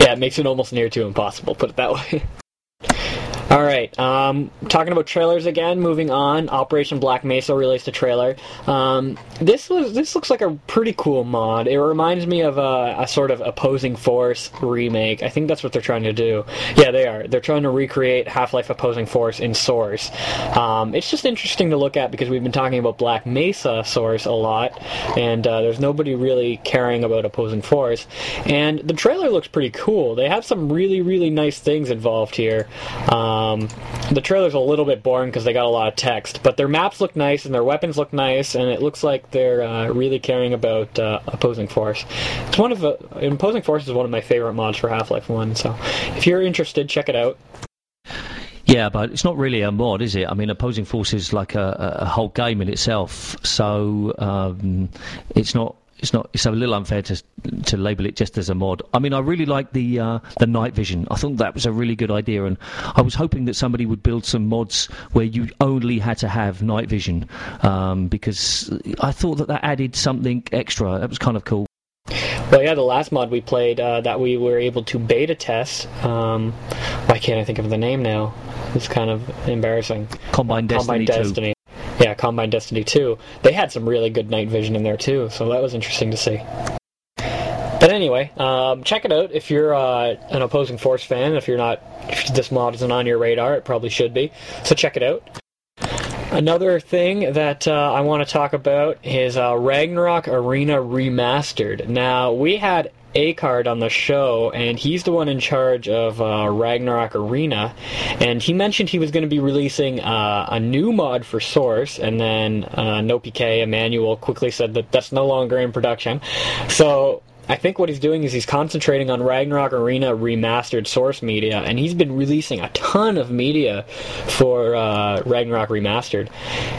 Yeah, it makes it almost near to impossible, put it that way. All right, talking about trailers again, moving on, Operation Black Mesa released a trailer. This looks like a pretty cool mod. It reminds me of a sort of Opposing Force remake. I think that's what they're trying to do. Yeah, they are. They're trying to recreate Half-Life Opposing Force in Source. It's just interesting to look at because we've been talking about Black Mesa Source a lot, and there's nobody really caring about Opposing Force. And the trailer looks pretty cool. They have some really, really nice things involved here. The trailer's a little bit boring because they got a lot of text, but their maps look nice and their weapons look nice, and it looks like they're really caring about Opposing Force. It's one of Opposing Force is one of my favorite mods for Half-Life 1, so if you're interested, check it out. Yeah, but it's not really a mod, is it? I mean, Opposing Force is like a whole game in itself, so it's not. It's a little unfair to label it just as a mod. I mean, I really like the night vision. I thought that was a really good idea, and I was hoping that somebody would build some mods where you only had to have night vision, because I thought that added something extra. That was kind of cool. Well, yeah, the last mod we played that we were able to beta test, why can't I think of the name now? It's kind of embarrassing. Combined Destiny 2. Yeah, Combined Destiny 2. They had some really good night vision in there, too, so that was interesting to see. But anyway, check it out if you're an Opposing Force fan. If you're not, if this mod isn't on your radar, it probably should be. So check it out. Another thing that I want to talk about is Ragnarok Arena Remastered. Now, we had Acard on the show, and he's the one in charge of Ragnarok Arena, and he mentioned he was going to be releasing a new mod for Source, and then NoPK Emmanuel quickly said that that's no longer in production. So I think what he's doing is he's concentrating on Ragnarok Arena Remastered Source media, and he's been releasing a ton of media for Ragnarok Remastered,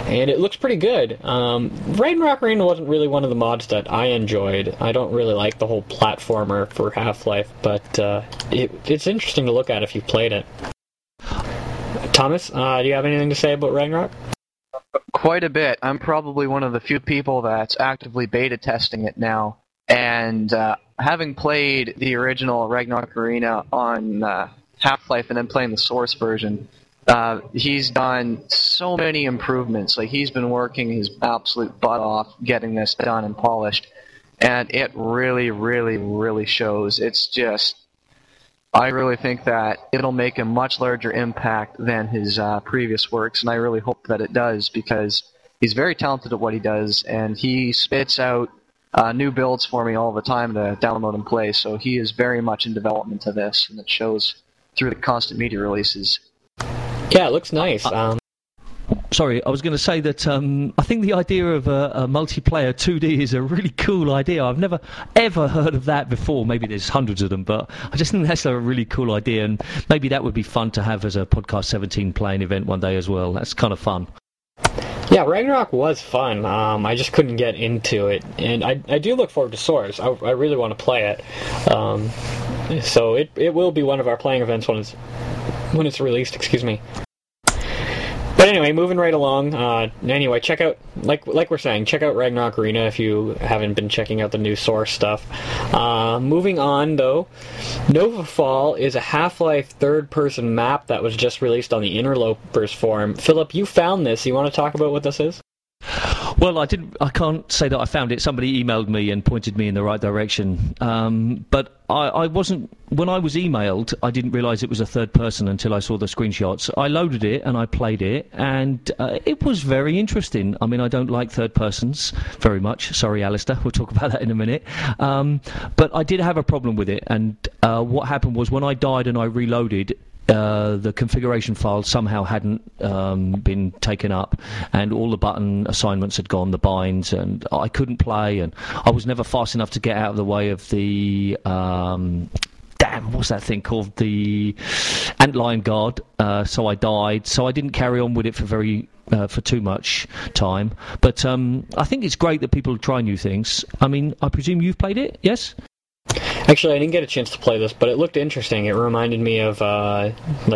and it looks pretty good. Ragnarok Arena wasn't really one of the mods that I enjoyed. I don't really like the whole platformer for Half-Life, but it's interesting to look at if you've played it. Thomas, do you have anything to say about Ragnarok? Quite a bit. I'm probably one of the few people that's actively beta testing it now. And having played the original Ragnarok Arena on Half-Life and then playing the Source version, he's done so many improvements. Like, he's been working his absolute butt off getting this done and polished. And it really, really, really shows. It's just, I really think that it'll make a much larger impact than his previous works. And I really hope that it does, because he's very talented at what he does. And he spits out new builds for me all the time to download and play, so he is very much in development to this, and it shows through the constant media releases. Yeah, it looks nice. Sorry, I was going to say that I think the idea of a multiplayer 2D is a really cool idea. I've never, ever heard of that before. Maybe there's hundreds of them, but I just think that's a really cool idea, and maybe that would be fun to have as a Podcast 17 playing event one day as well. That's kind of fun. Yeah, Ragnarok was fun. I just couldn't get into it. And I do look forward to Source. I really want to play it. So it will be one of our playing events when it's released, excuse me. But anyway, moving right along. Anyway, check out, like we're saying, check out Ragnarok Arena if you haven't been checking out the new Source stuff. Moving on, though, Novafall is a Half-Life third-person map that was just released on the Interlopers forum. Philip, you found this. You want to talk about what this is? Well, I can't say that I found it. Somebody emailed me and pointed me in the right direction. But I wasn't. When I was emailed, I didn't realise it was a third person until I saw the screenshots. I loaded it and I played it, and it was very interesting. I mean, I don't like third persons very much. Sorry, Alistair. We'll talk about that in a minute. But I did have a problem with it, and what happened was when I died and I reloaded, the configuration file somehow hadn't been taken up, and all the button assignments had gone, the binds, and I couldn't play, and I was never fast enough to get out of the way of the damn, what's that thing called? The Antlion Guard. So I died. So I didn't carry on with it for too much time. But I think it's great that people try new things. I mean, I presume you've played it, yes? Actually, I didn't get a chance to play this, but it looked interesting. It reminded me of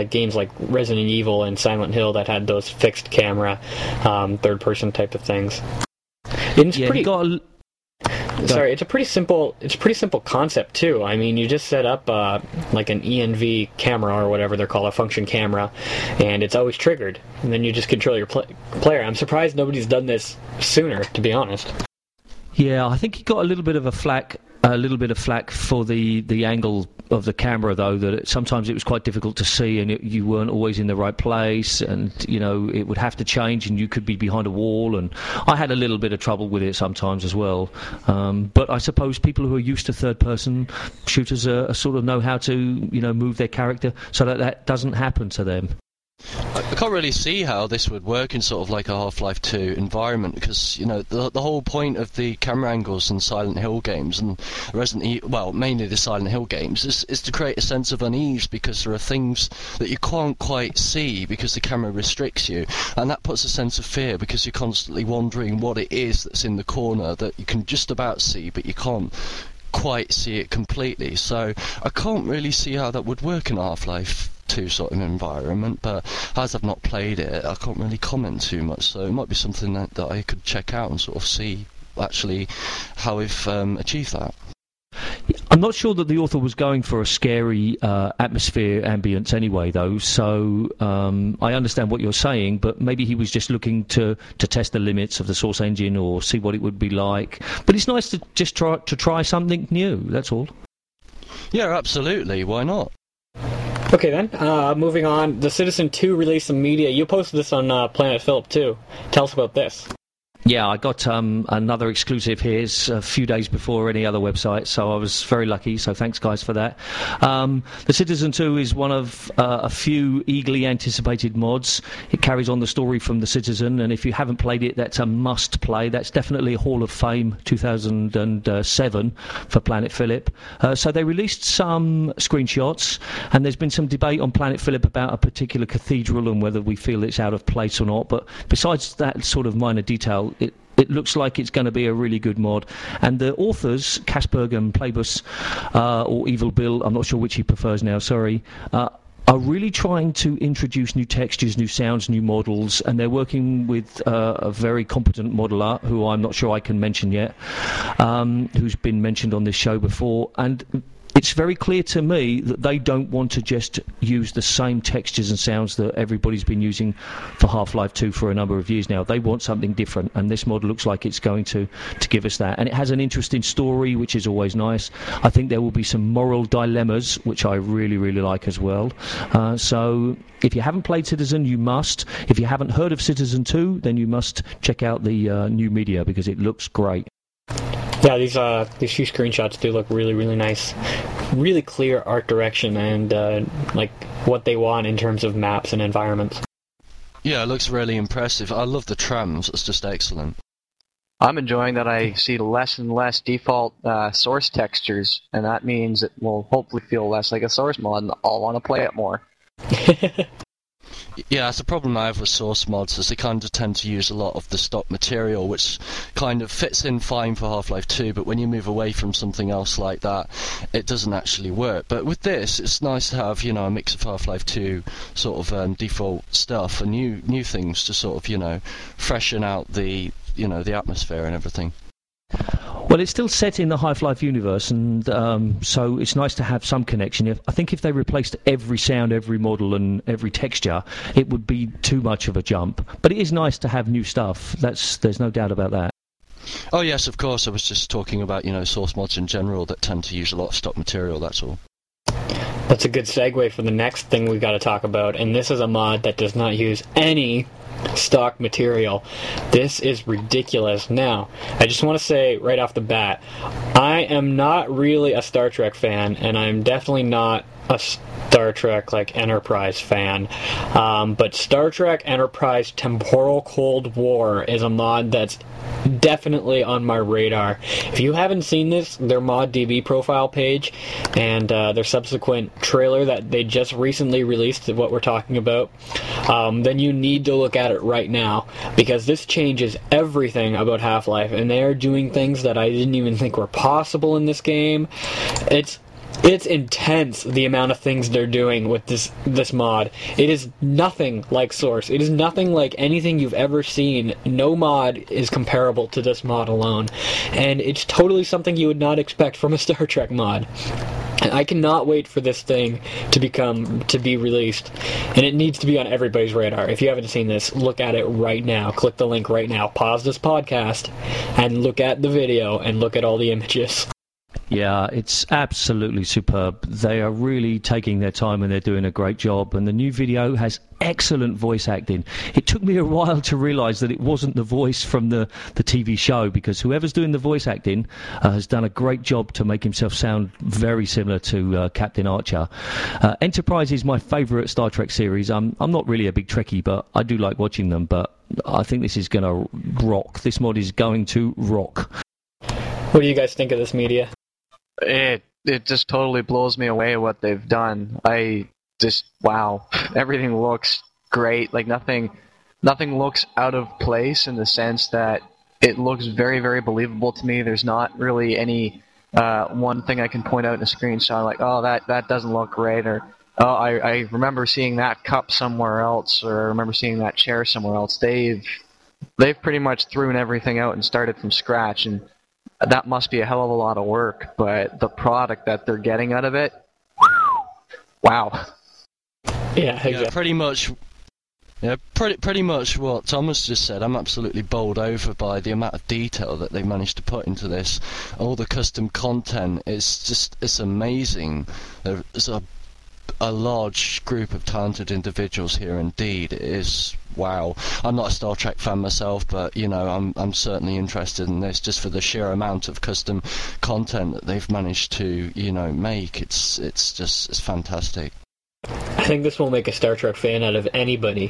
games like Resident Evil and Silent Hill that had those fixed camera, third-person type of things. It's pretty. Sorry, it's a pretty simple concept too. I mean, you just set up an ENV camera or whatever they're called, a function camera, and it's always triggered, and then you just control your player. I'm surprised nobody's done this sooner, to be honest. Yeah, I think he got a little bit of flack for the angle of the camera, though, that sometimes it was quite difficult to see, and you weren't always in the right place, and you know it would have to change, and you could be behind a wall, and I had a little bit of trouble with it sometimes as well. But I suppose people who are used to third-person shooters sort of know how to move their character so that doesn't happen to them. I can't really see how this would work in sort of like a Half-Life 2 environment, because the whole point of the camera angles in Silent Hill games and mainly the Silent Hill games is to create a sense of unease, because there are things that you can't quite see because the camera restricts you, and that puts a sense of fear because you're constantly wondering what it is that's in the corner that you can just about see but you can't quite see it completely. So I can't really see how that would work in Half-Life 2 sort of environment, but as I've not played it, I can't really comment too much, so it might be something that I could check out and sort of see actually how we've achieved that. I'm not sure that the author was going for a scary atmosphere, ambience anyway, though, so I understand what you're saying, but maybe he was just looking to test the limits of the Source engine or see what it would be like. But it's nice to just try something new, that's all. Yeah, absolutely, why not? Okay then, moving on, The Citizen 2 released some media. You posted this on Planet Philip too. Tell us about this. Yeah, I got another exclusive here a few days before any other website, so I was very lucky, so thanks guys for that. The Citizen 2 is one of a few eagerly anticipated mods. It carries on the story from The Citizen, and if you haven't played it, that's a must play. That's definitely a Hall of Fame 2007 for Planet Philip. So they released some screenshots, and there's been some debate on Planet Philip about a particular cathedral and whether we feel it's out of place or not, but besides that sort of minor detail, it looks like it's going to be a really good mod. And the authors, Kasperg and Playbus, or Evil Bill, I'm not sure which he prefers now, sorry, are really trying to introduce new textures, new sounds, new models, and they're working with a very competent modeler, who I'm not sure I can mention yet, who's been mentioned on this show before. And it's very clear to me that they don't want to just use the same textures and sounds that everybody's been using for Half-Life 2 for a number of years now. They want something different, and this mod looks like it's going to give us that. And it has an interesting story, which is always nice. I think there will be some moral dilemmas, which I really, really like as well. So if you haven't played Citizen, you must. If you haven't heard of Citizen 2, then you must check out the new media, because it looks great. Yeah, these few screenshots do look really, really nice. Really clear art direction and like what they want in terms of maps and environments. Yeah, it looks really impressive. I love the trams. It's just excellent. I'm enjoying that I see less and less default source textures, and that means it will hopefully feel less like a source mod, and I'll want to play it more. Yeah, that's a problem I have with source mods, is they kind of tend to use a lot of the stock material, which kind of fits in fine for Half-Life 2, but when you move away from something else like that, it doesn't actually work. But with this, it's nice to have, you know, a mix of Half-Life 2 sort of default stuff and new things to sort of, you know, freshen out the, you know, the atmosphere and everything. Well, it's still set in the Half-Life universe, and so it's nice to have some connection. I think if they replaced every sound, every model, and every texture, it would be too much of a jump. But it is nice to have new stuff. There's no doubt about that. Oh, yes, of course. I was just talking about, you know, source mods in general that tend to use a lot of stock material, that's all. That's a good segue for the next thing we've got to talk about, and this is a mod that does not use any stock material. This is ridiculous. Now, I just want to say right off the bat, I am not really a Star Trek fan, and I'm definitely not a Star Trek, like, Enterprise fan. But Star Trek Enterprise Temporal Cold War is a mod that's definitely on my radar. If you haven't seen this, their ModDB profile page and their subsequent trailer that they just recently released, what we're talking about, then you need to look at it right now, because this changes everything about Half-Life, and they are doing things that I didn't even think were possible in this game. It's intense, the amount of things they're doing with this mod. It is nothing like Source. It is nothing like anything you've ever seen. No mod is comparable to this mod alone. And it's totally something you would not expect from a Star Trek mod. And I cannot wait for this thing to be released. And it needs to be on everybody's radar. If you haven't seen this, look at it right now. Click the link right now. Pause this podcast and look at the video and look at all the images. Yeah, it's absolutely superb. They are really taking their time and they're doing a great job. And the new video has excellent voice acting. It took me a while to realise that it wasn't the voice from the TV show, because whoever's doing the voice acting has done a great job to make himself sound very similar to Captain Archer. Enterprise is my favourite Star Trek series. I'm not really a big Trekkie, but I do like watching them. But I think this is going to rock. This mod is going to rock. What do you guys think of this media? It just totally blows me away what they've done. I just, wow. Everything looks great. Like, nothing looks out of place in the sense that it looks very, very believable to me. There's not really any one thing I can point out in a screenshot like, oh, that doesn't look great, or oh, I remember seeing that cup somewhere else, or I remember seeing that chair somewhere else. They've pretty much thrown everything out and started from scratch, and that must be a hell of a lot of work, but the product that they're getting out of it, wow. Yeah, exactly. Yeah, pretty much what Thomas just said. I'm absolutely bowled over by the amount of detail that they've managed to put into this. All the custom content is just—it's amazing. There's a large group of talented individuals here. Indeed, it is. Wow. I'm not a Star Trek fan myself, but you know, I'm certainly interested in this just for the sheer amount of custom content that they've managed to, you know, make. It's fantastic. I think this will make a Star Trek fan out of anybody.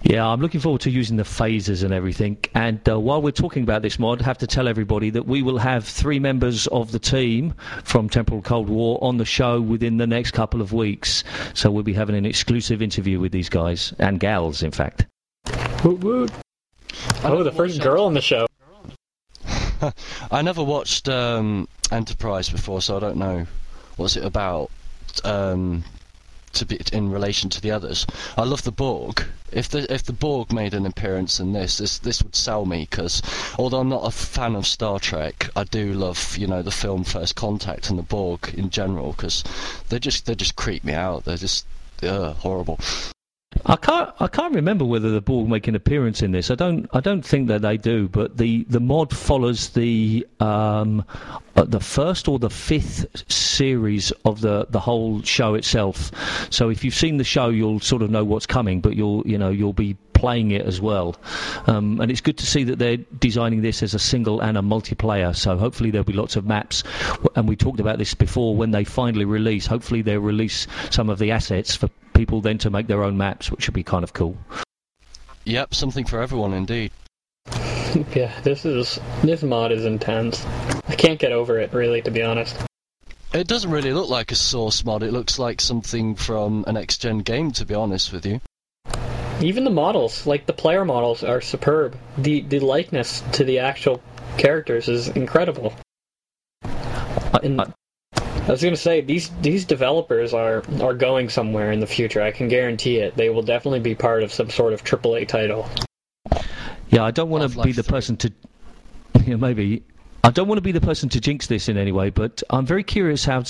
Yeah, I'm looking forward to using the phasers and everything. And while we're talking about this mod, I have to tell everybody that we will have 3 members of the team from Temporal Cold War on the show within the next couple of weeks. So we'll be having an exclusive interview with these guys and gals, in fact. Oh, the first girl on the show. I never watched Enterprise before, so I don't know what's it about. To be in relation to the others. I love the Borg. If the Borg made an appearance in this would sell me, because although I'm not a fan of Star Trek, I do love, you know, the film First Contact and the Borg in general, because they just creep me out. They're just horrible. I can't remember whether the Borg make an appearance in this. I don't think that they do. But the mod follows the first or the 5th series of the whole show itself. So if you've seen the show, you'll sort of know what's coming. But you'll be playing it as well. And it's good to see that they're designing this as a single and a multiplayer. So hopefully there'll be lots of maps. And we talked about this before. When they finally release, hopefully they'll release some of the assets for people then to make their own maps, which would be kind of cool. Yep, something for everyone indeed. Yeah, this mod is intense. I can't get over it, really, to be honest. It doesn't really look like a source mod. It looks like something from an next-gen game, to be honest with you. Even the models, like the player models, are superb. The likeness to the actual characters is incredible. I was going to say, these developers are going somewhere in the future. I can guarantee it. They will definitely be part of some sort of AAA title. Yeah, I don't want to be the person to... Yeah, maybe. I don't want to be the person to jinx this in any way, but I'm very curious how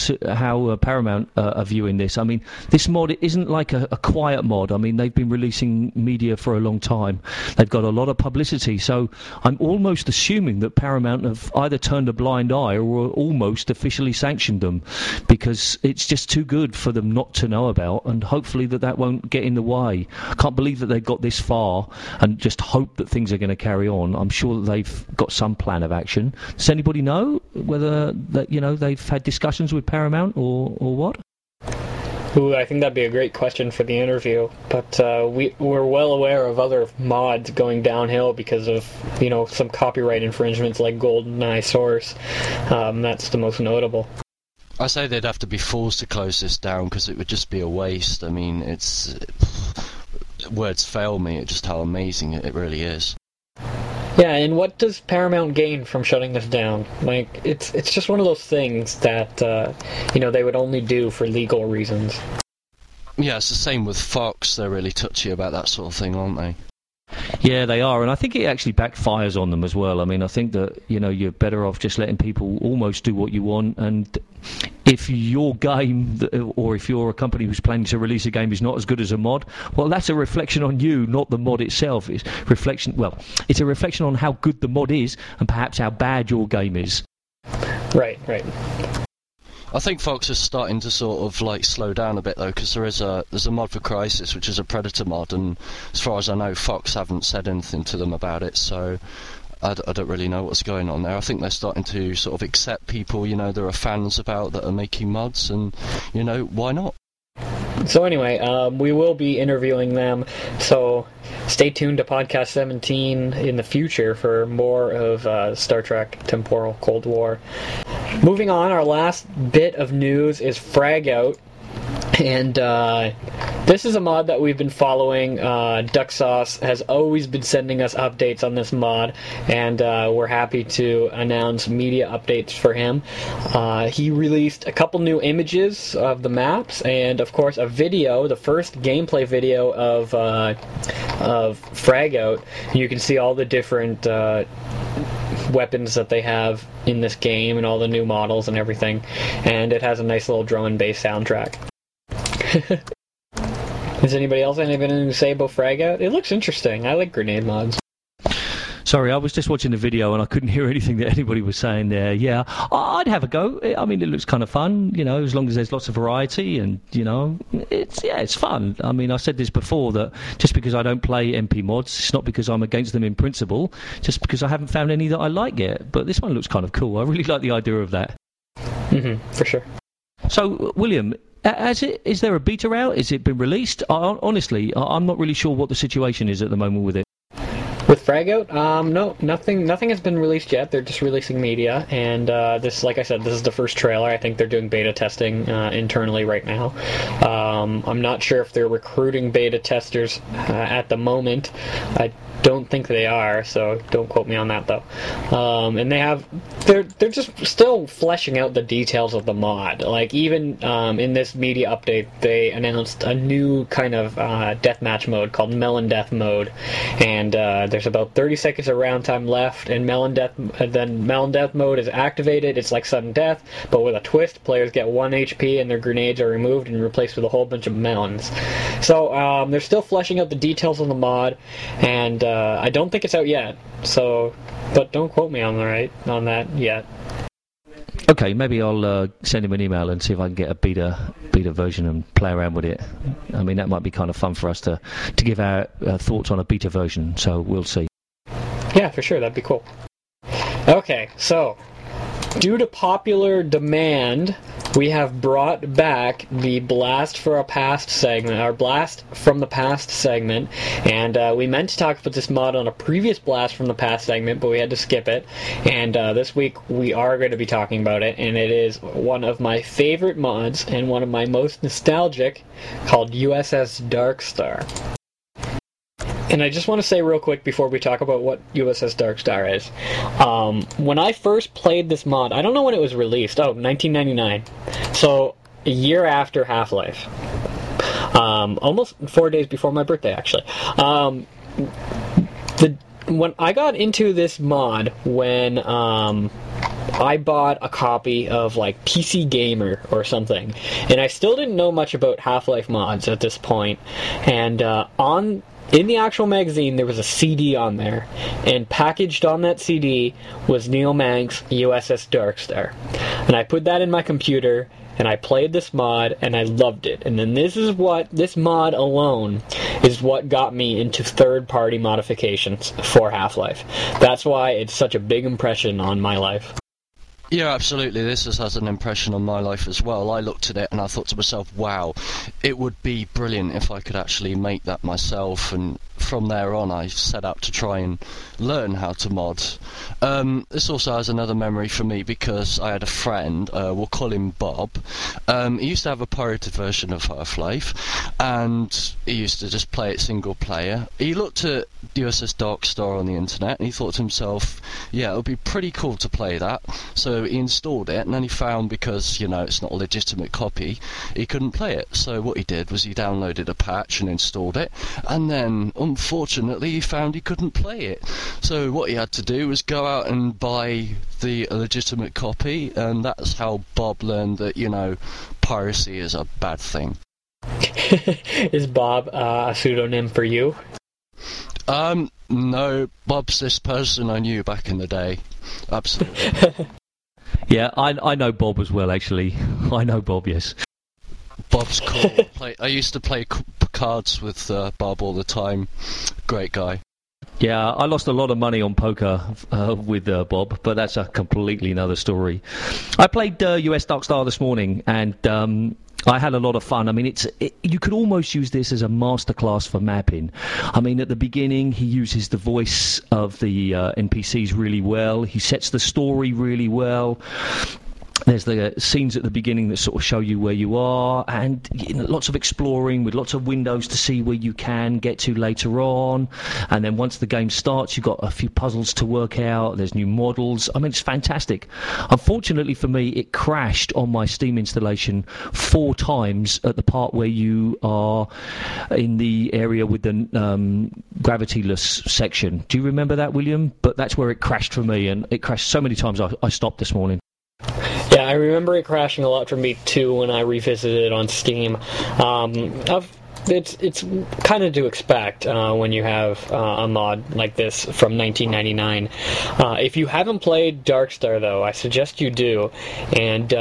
Paramount are viewing this. I mean, this mod isn't like a quiet mod. I mean, they've been releasing media for a long time. They've got a lot of publicity, so I'm almost assuming that Paramount have either turned a blind eye or almost officially sanctioned them, because it's just too good for them not to know about, and hopefully that won't get in the way. I can't believe that they've got this far and just hope that things are going to carry on. I'm sure that they've got some plan of action. Does anybody know whether that, you know, they've had discussions with Paramount or what? Ooh, I think that'd be a great question for the interview. But we're well aware of other mods going downhill because of, you know, some copyright infringements like GoldenEye Source. That's the most notable. I say they'd have to be forced to close this down because it would just be a waste. I mean, words fail me at just how amazing it really is. Yeah, and what does Paramount gain from shutting this down? Like, it's just one of those things that, you know, they would only do for legal reasons. Yeah, it's the same with Fox. They're really touchy about that sort of thing, aren't they? Yeah, they are, and I think it actually backfires on them as well. I mean, I think that, you know, you're better off just letting people almost do what you want, and if your game, or if you're a company who's planning to release a game is not as good as a mod, well, that's a reflection on you, not the mod itself. It's a reflection on how good the mod is, and perhaps how bad your game is. Right. I think Fox is starting to sort of like slow down a bit though, because there's a mod for Crysis, which is a Predator mod, and as far as I know, Fox haven't said anything to them about it, so I don't really know what's going on there. I think they're starting to sort of accept people, you know, there are fans about that are making mods, and, you know, why not? So anyway, we will be interviewing them, so stay tuned to Podcast 17 in the future for more of Star Trek Temporal Cold War. Moving on, our last bit of news is Frag Out, and this is a mod that we've been following. Duck Sauce has always been sending us updates on this mod, and we're happy to announce media updates for him. He released a couple new images of the maps, and of course a video, the first gameplay video of Frag Out. You can see all the different weapons that they have in this game and all the new models and everything. And it has a nice little drum and bass soundtrack. Does anybody else have anything to say about Frag Out? It looks interesting. I like grenade mods. Sorry, I was just watching the video and I couldn't hear anything that anybody was saying there. Yeah, I'd have a go. I mean, it looks kind of fun, you know, as long as there's lots of variety and, you know, it's fun. I mean, I said this before, that just because I don't play MP mods, it's not because I'm against them in principle, just because I haven't found any that I like yet. But this one looks kind of cool. I really like the idea of that. Mm-hmm, for sure. So, William, is there a beta out? Has it been released? Honestly, I'm not really sure what the situation is at the moment with it. With Frag Out? No, nothing has been released yet. They're just releasing media, and this, like I said, this is the first trailer. I think they're doing beta testing internally right now. I'm not sure if they're recruiting beta testers at the moment. I don't think they are, so don't quote me on that though. And they're just still fleshing out the details of the mod. Like even in this media update, they announced a new kind of deathmatch mode called Melon Death mode, and there's about 30 seconds of round time left, and Melon Death mode is activated. It's like sudden death, but with a twist. Players get 1 HP, and their grenades are removed and replaced with a whole bunch of melons. So they're still fleshing out the details of the mod, and I don't think it's out yet. So, but don't quote me on that yet. Okay, maybe I'll send him an email and see if I can get a beta version and play around with it. I mean, that might be kind of fun for us to give our thoughts on a beta version, so we'll see. Yeah, for sure, that'd be cool. Okay, so, due to popular demand, we have brought back the Blast for a Past segment, our Blast from the Past segment, and we meant to talk about this mod on a previous Blast from the Past segment, but we had to skip it, and this week we are going to be talking about it, and it is one of my favorite mods, and one of my most nostalgic, called USS Darkstar. And I just want to say real quick before we talk about what USS Darkstar is. When I first played this mod, I don't know when it was released. Oh, 1999. So, a year after Half-Life. Almost 4 days before my birthday, actually. When I got into this mod, when I bought a copy of like PC Gamer or something, and I still didn't know much about Half-Life mods at this point, and in the actual magazine, there was a CD on there, and packaged on that CD was Neil Manke's USS Darkstar. And I put that in my computer, and I played this mod, and I loved it. And then this mod alone is what got me into third-party modifications for Half-Life. That's why it's such a big impression on my life. Yeah, absolutely. This has had an impression on my life as well. I looked at it and I thought to myself, wow, it would be brilliant if I could actually make that myself. And from there on, I set out to try and learn how to mod. This also has another memory for me because I had a friend, we'll call him Bob. He used to have a pirated version of Half-Life, and he used to just play it single player. He looked at USS Darkstar on the internet, and he thought to himself, yeah, it would be pretty cool to play that. So he installed it, and then he found, because, you know, it's not a legitimate copy, he couldn't play it. So what he did was he downloaded a patch and installed it, and then, unfortunately, he found he couldn't play it. So what he had to do was go out and buy the legitimate copy, and that's how Bob learned that, you know, piracy is a bad thing. Is Bob a pseudonym for you? No, Bob's this person I knew back in the day. Absolutely. Yeah, I know Bob as well, actually. I know Bob, yes. Bob's cool. I used to play cards with Bob all the time. Great guy. Yeah, I lost a lot of money on poker with Bob, but that's a completely another story. I played US Darkstar this morning, and I had a lot of fun. I mean, you could almost use this as a masterclass for mapping. I mean, at the beginning, he uses the voice of the NPCs really well. He sets the story really well. There's the scenes at the beginning that sort of show you where you are, and you know, lots of exploring with lots of windows to see where you can get to later on. And then once the game starts, you've got a few puzzles to work out. There's new models. I mean, it's fantastic. Unfortunately for me, it crashed on my Steam installation 4 times at the part where you are in the area with the gravityless section. Do you remember that, William? But that's where it crashed for me, and it crashed so many times I stopped this morning. Yeah, I remember it crashing a lot for me, too, when I revisited it on Steam. It's kind of to expect when you have a mod like this from 1999. If you haven't played Darkstar, though, I suggest you do. And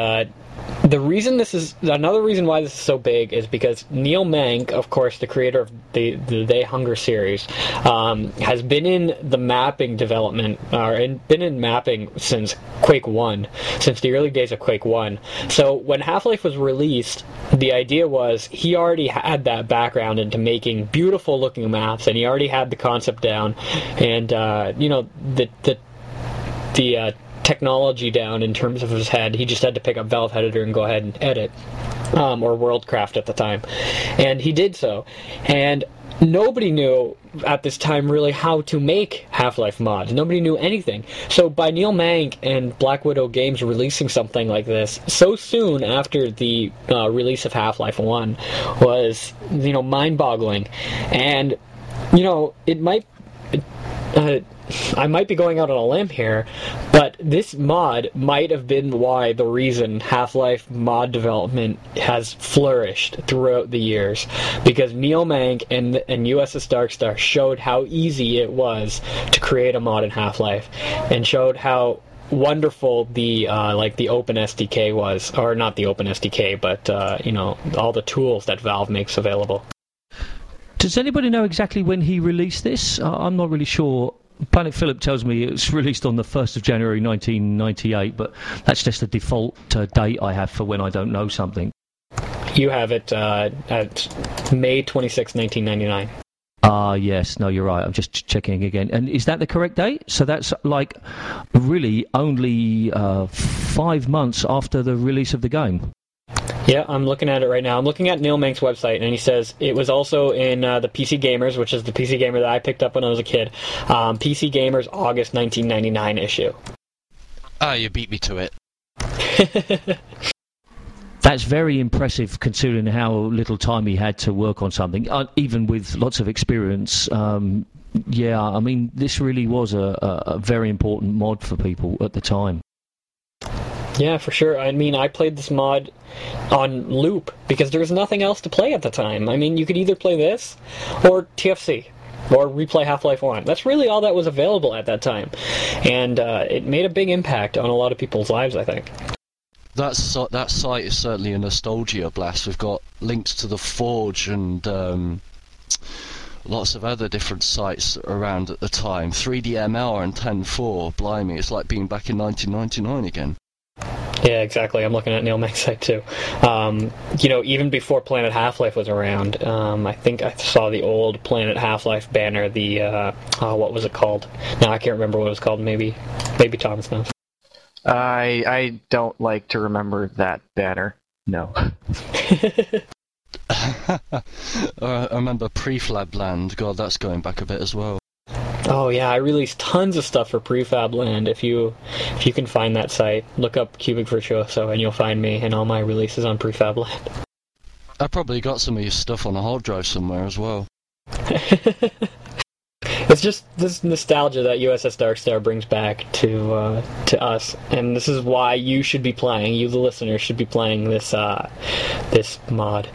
another reason why this is so big is because Neil Manke, of course, the creator of the They Hunger series, has been in the mapping development, been in mapping since Quake 1, since the early days of Quake 1. So when Half-Life was released, the idea was he already had that background into making beautiful looking maps, and he already had the concept down, and the technology down in terms of his head. He just had to pick up Valve Editor and go ahead and edit, or Worldcraft at the time, and he did so. And nobody knew at this time really how to make Half-Life mods. Nobody knew anything. So by Neil Manke and Black Widow Games releasing something like this so soon after the release of Half-Life 1 was, mind-boggling. And I might be going out on a limb here, but this mod might have been the reason Half-Life mod development has flourished throughout the years, because Neil Manke and USS Darkstar showed how easy it was to create a mod in Half-Life, and showed how wonderful the open SDK was, or not the open SDK, but all the tools that Valve makes available. Does anybody know exactly when he released this? I'm not really sure. Planet Philip tells me it was released on the 1st of January 1998, but that's just a default date I have for when I don't know something. You have it at May 26, 1999. Ah, yes. No, you're right. I'm just checking again. And is that the correct date? So that's like really only 5 months after the release of the game. Yeah, I'm looking at it right now. I'm looking at Neil Manke's website, and he says it was also in the PC Gamers, which is the PC Gamer that I picked up when I was a kid. PC Gamers, August 1999 issue. Ah, you beat me to it. That's very impressive, considering how little time he had to work on something, even with lots of experience. Yeah, I mean, this really was a very important mod for people at the time. Yeah, for sure. I mean, I played this mod on loop because there was nothing else to play at the time. I mean, you could either play this or TFC or replay Half-Life 1. That's really all that was available at that time. And it made a big impact on a lot of people's lives, I think. That site is certainly a nostalgia blast. We've got links to the Forge and lots of other different sites around at the time. 3DML and 10.4, blimey, it's like being back in 1999 again. Yeah, exactly. I'm looking at Neil Manke's site too. Even before Planet Half-Life was around, I think I saw the old Planet Half-Life banner. The what was it called? No, I can't remember what it was called. Maybe Thomas knows. I don't like to remember that banner. No. I remember Prefabland. God, that's going back a bit as well. Oh yeah, I released tons of stuff for Prefabland. If you can find that site, look up Cubic Virtuoso and you'll find me and all my releases on Prefabland. I probably got some of your stuff on a hard drive somewhere as well. It's just this nostalgia that USS Darkstar brings back to us, and this is why you should be playing. You, the listener, should be playing this mod.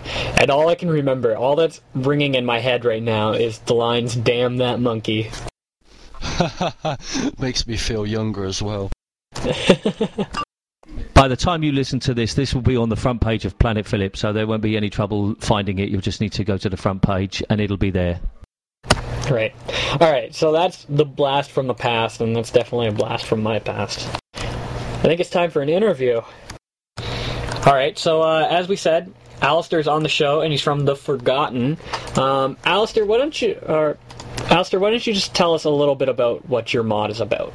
And all I can remember, all that's ringing in my head right now, is the lines "Damn that monkey." Makes me feel younger as well. By the time you listen to this will be on the front page of Planet Philip, so there won't be any trouble finding it. You'll just need to go to the front page and it'll be there. Right. Alright, so that's the blast from the past, and that's definitely a blast from my past. I think it's time for an interview. Alright, so as we said, Alistair's on the show, and he's from The Forgotten. Alistair, why don't you just tell us a little bit about what your mod is about?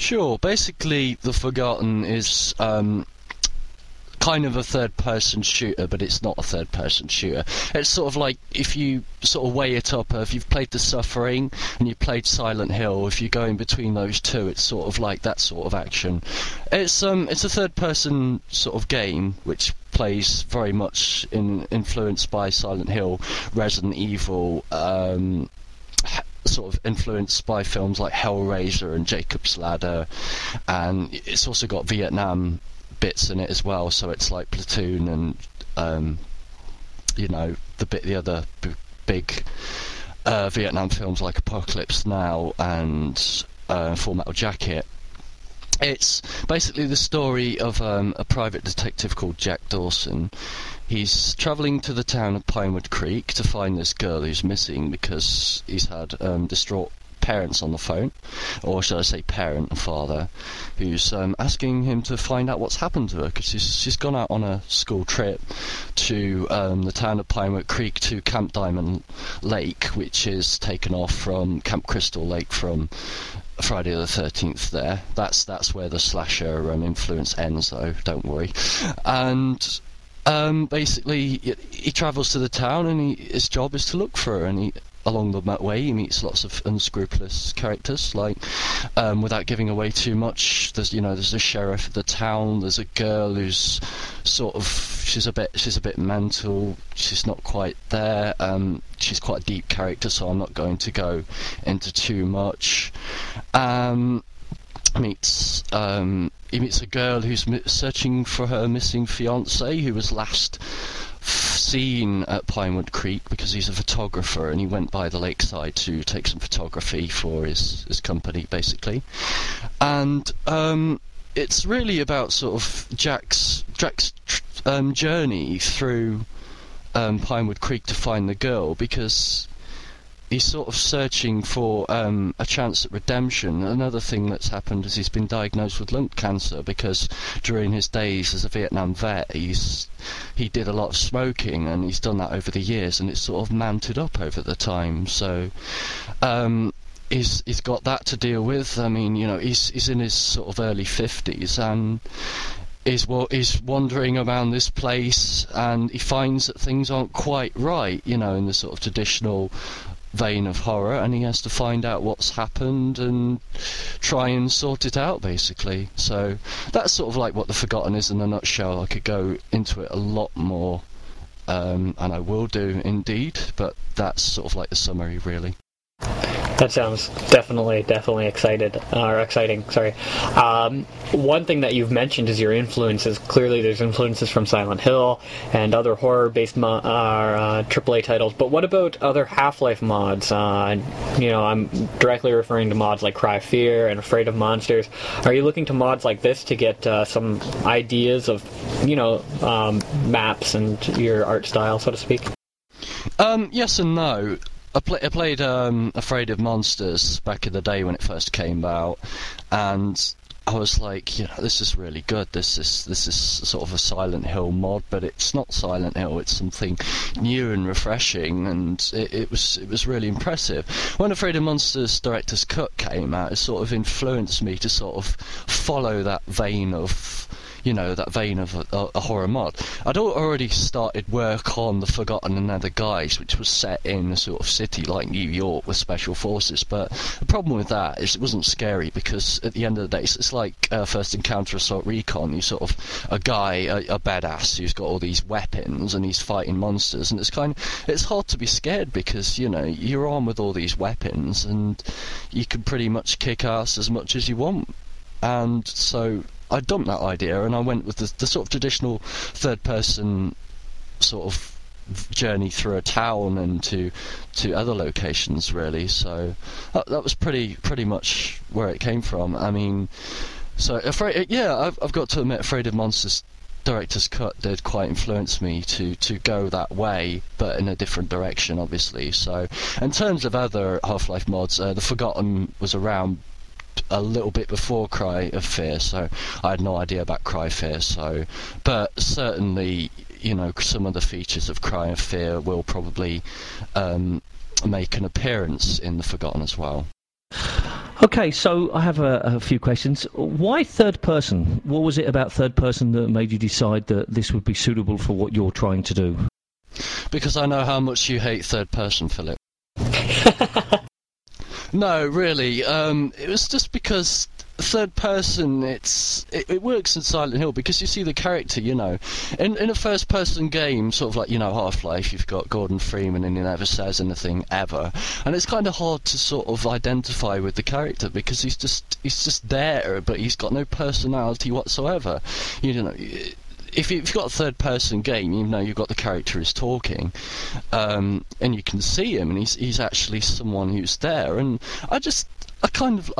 Sure. Basically, The Forgotten is kind of a third-person shooter, but it's not a third-person shooter. It's sort of like, if you sort of weigh it up, if you've played The Suffering and you played Silent Hill, if you go in between those two, it's sort of like that sort of action. It's a third-person sort of game, which plays very much influenced by Silent Hill, Resident Evil, sort of influenced by films like Hellraiser and Jacob's Ladder, and it's also got Vietnam bits in it as well, so it's like Platoon and you know, the other big Vietnam films like Apocalypse Now and Full Metal Jacket. It's basically the story of a private detective called Jack Dawson. He's travelling to the town of Pinewood Creek to find this girl who's missing because he's had distraught parents on the phone, or should I say parent and father, who's asking him to find out what's happened to her, because she's gone out on a school trip to the town of Pinewood Creek to Camp Diamond Lake, which is taken off from Camp Crystal Lake from Friday the 13th there. That's where the slasher influence ends, though, don't worry. And basically he travels to the town, and his job is to look for her, and along the way, he meets lots of unscrupulous characters. Like, without giving away too much, there's the sheriff of the town. There's a girl who's sort of, she's a bit mental. She's not quite there. She's quite a deep character, so I'm not going to go into too much. He meets a girl who's searching for her missing fiance, who was last seen at Pinewood Creek because he's a photographer, and he went by the lakeside to take some photography for his company, basically. And it's really about sort of Jack's journey through Pinewood Creek to find the girl, because he's sort of searching for a chance at redemption. Another thing that's happened is he's been diagnosed with lung cancer, because during his days as a Vietnam vet, he did a lot of smoking, and he's done that over the years, and it's sort of mounted up over the time. So he's got that to deal with. I mean, you know, he's in his sort of early 50s, and he's wandering around this place, and he finds that things aren't quite right, you know, in the sort of traditional vein of horror, and he has to find out what's happened and try and sort it out, basically. So that's sort of like what The Forgotten is in a nutshell. I could go into it a lot more, and I will do indeed, but that's sort of like the summary, really. That sounds definitely exciting. One thing that you've mentioned is your influences. Clearly there's influences from Silent Hill and other horror-based AAA titles, but what about other Half-Life mods? I'm directly referring to mods like Cry of Fear and Afraid of Monsters. Are you looking to mods like this to get some ideas of, maps and your art style, so to speak? Yes and no. I played Afraid of Monsters back in the day when it first came out, and I was like, this is really good. This is sort of a Silent Hill mod, but it's not Silent Hill. It's something new and refreshing, and it was really impressive. When Afraid of Monsters Director's Cut came out, it sort of influenced me to sort of follow that vein of, a horror mod. I'd already started work on The Forgotten and Other Guys, which was set in a sort of city like New York with special forces, but the problem with that is it wasn't scary, because at the end of the day, it's like First Encounter Assault Recon. You sort of a badass who's got all these weapons and he's fighting monsters, and it's hard to be scared, because you're armed with all these weapons and you can pretty much kick ass as much as you want. And so I dumped that idea, and I went with the sort of traditional third-person sort of journey through a town and to other locations, really. So that was pretty much where it came from. I mean, so I've got to admit, Afraid of Monsters Director's Cut did quite influence me to go that way, but in a different direction, obviously. So in terms of other Half-Life mods, The Forgotten was around a little bit before Cry of Fear, so I had no idea about Cry of Fear. So, but certainly, some of the features of Cry of Fear will probably make an appearance in The Forgotten as well. Okay, so I have a few questions. Why third person? What was it about third person that made you decide that this would be suitable for what you're trying to do? Because I know how much you hate third person, Philip. No, really. It was just because third person, it works in Silent Hill because you see the character, you know. In a first person game, sort of like, you know, Half-Life, you've got Gordon Freeman and he never says anything ever. And it's kind of hard to sort of identify with the character because he's just there, but he's got no personality whatsoever. You know, if you've got a third person game, you know you've got the character is talking, and you can see him, and he's actually someone who's there. And I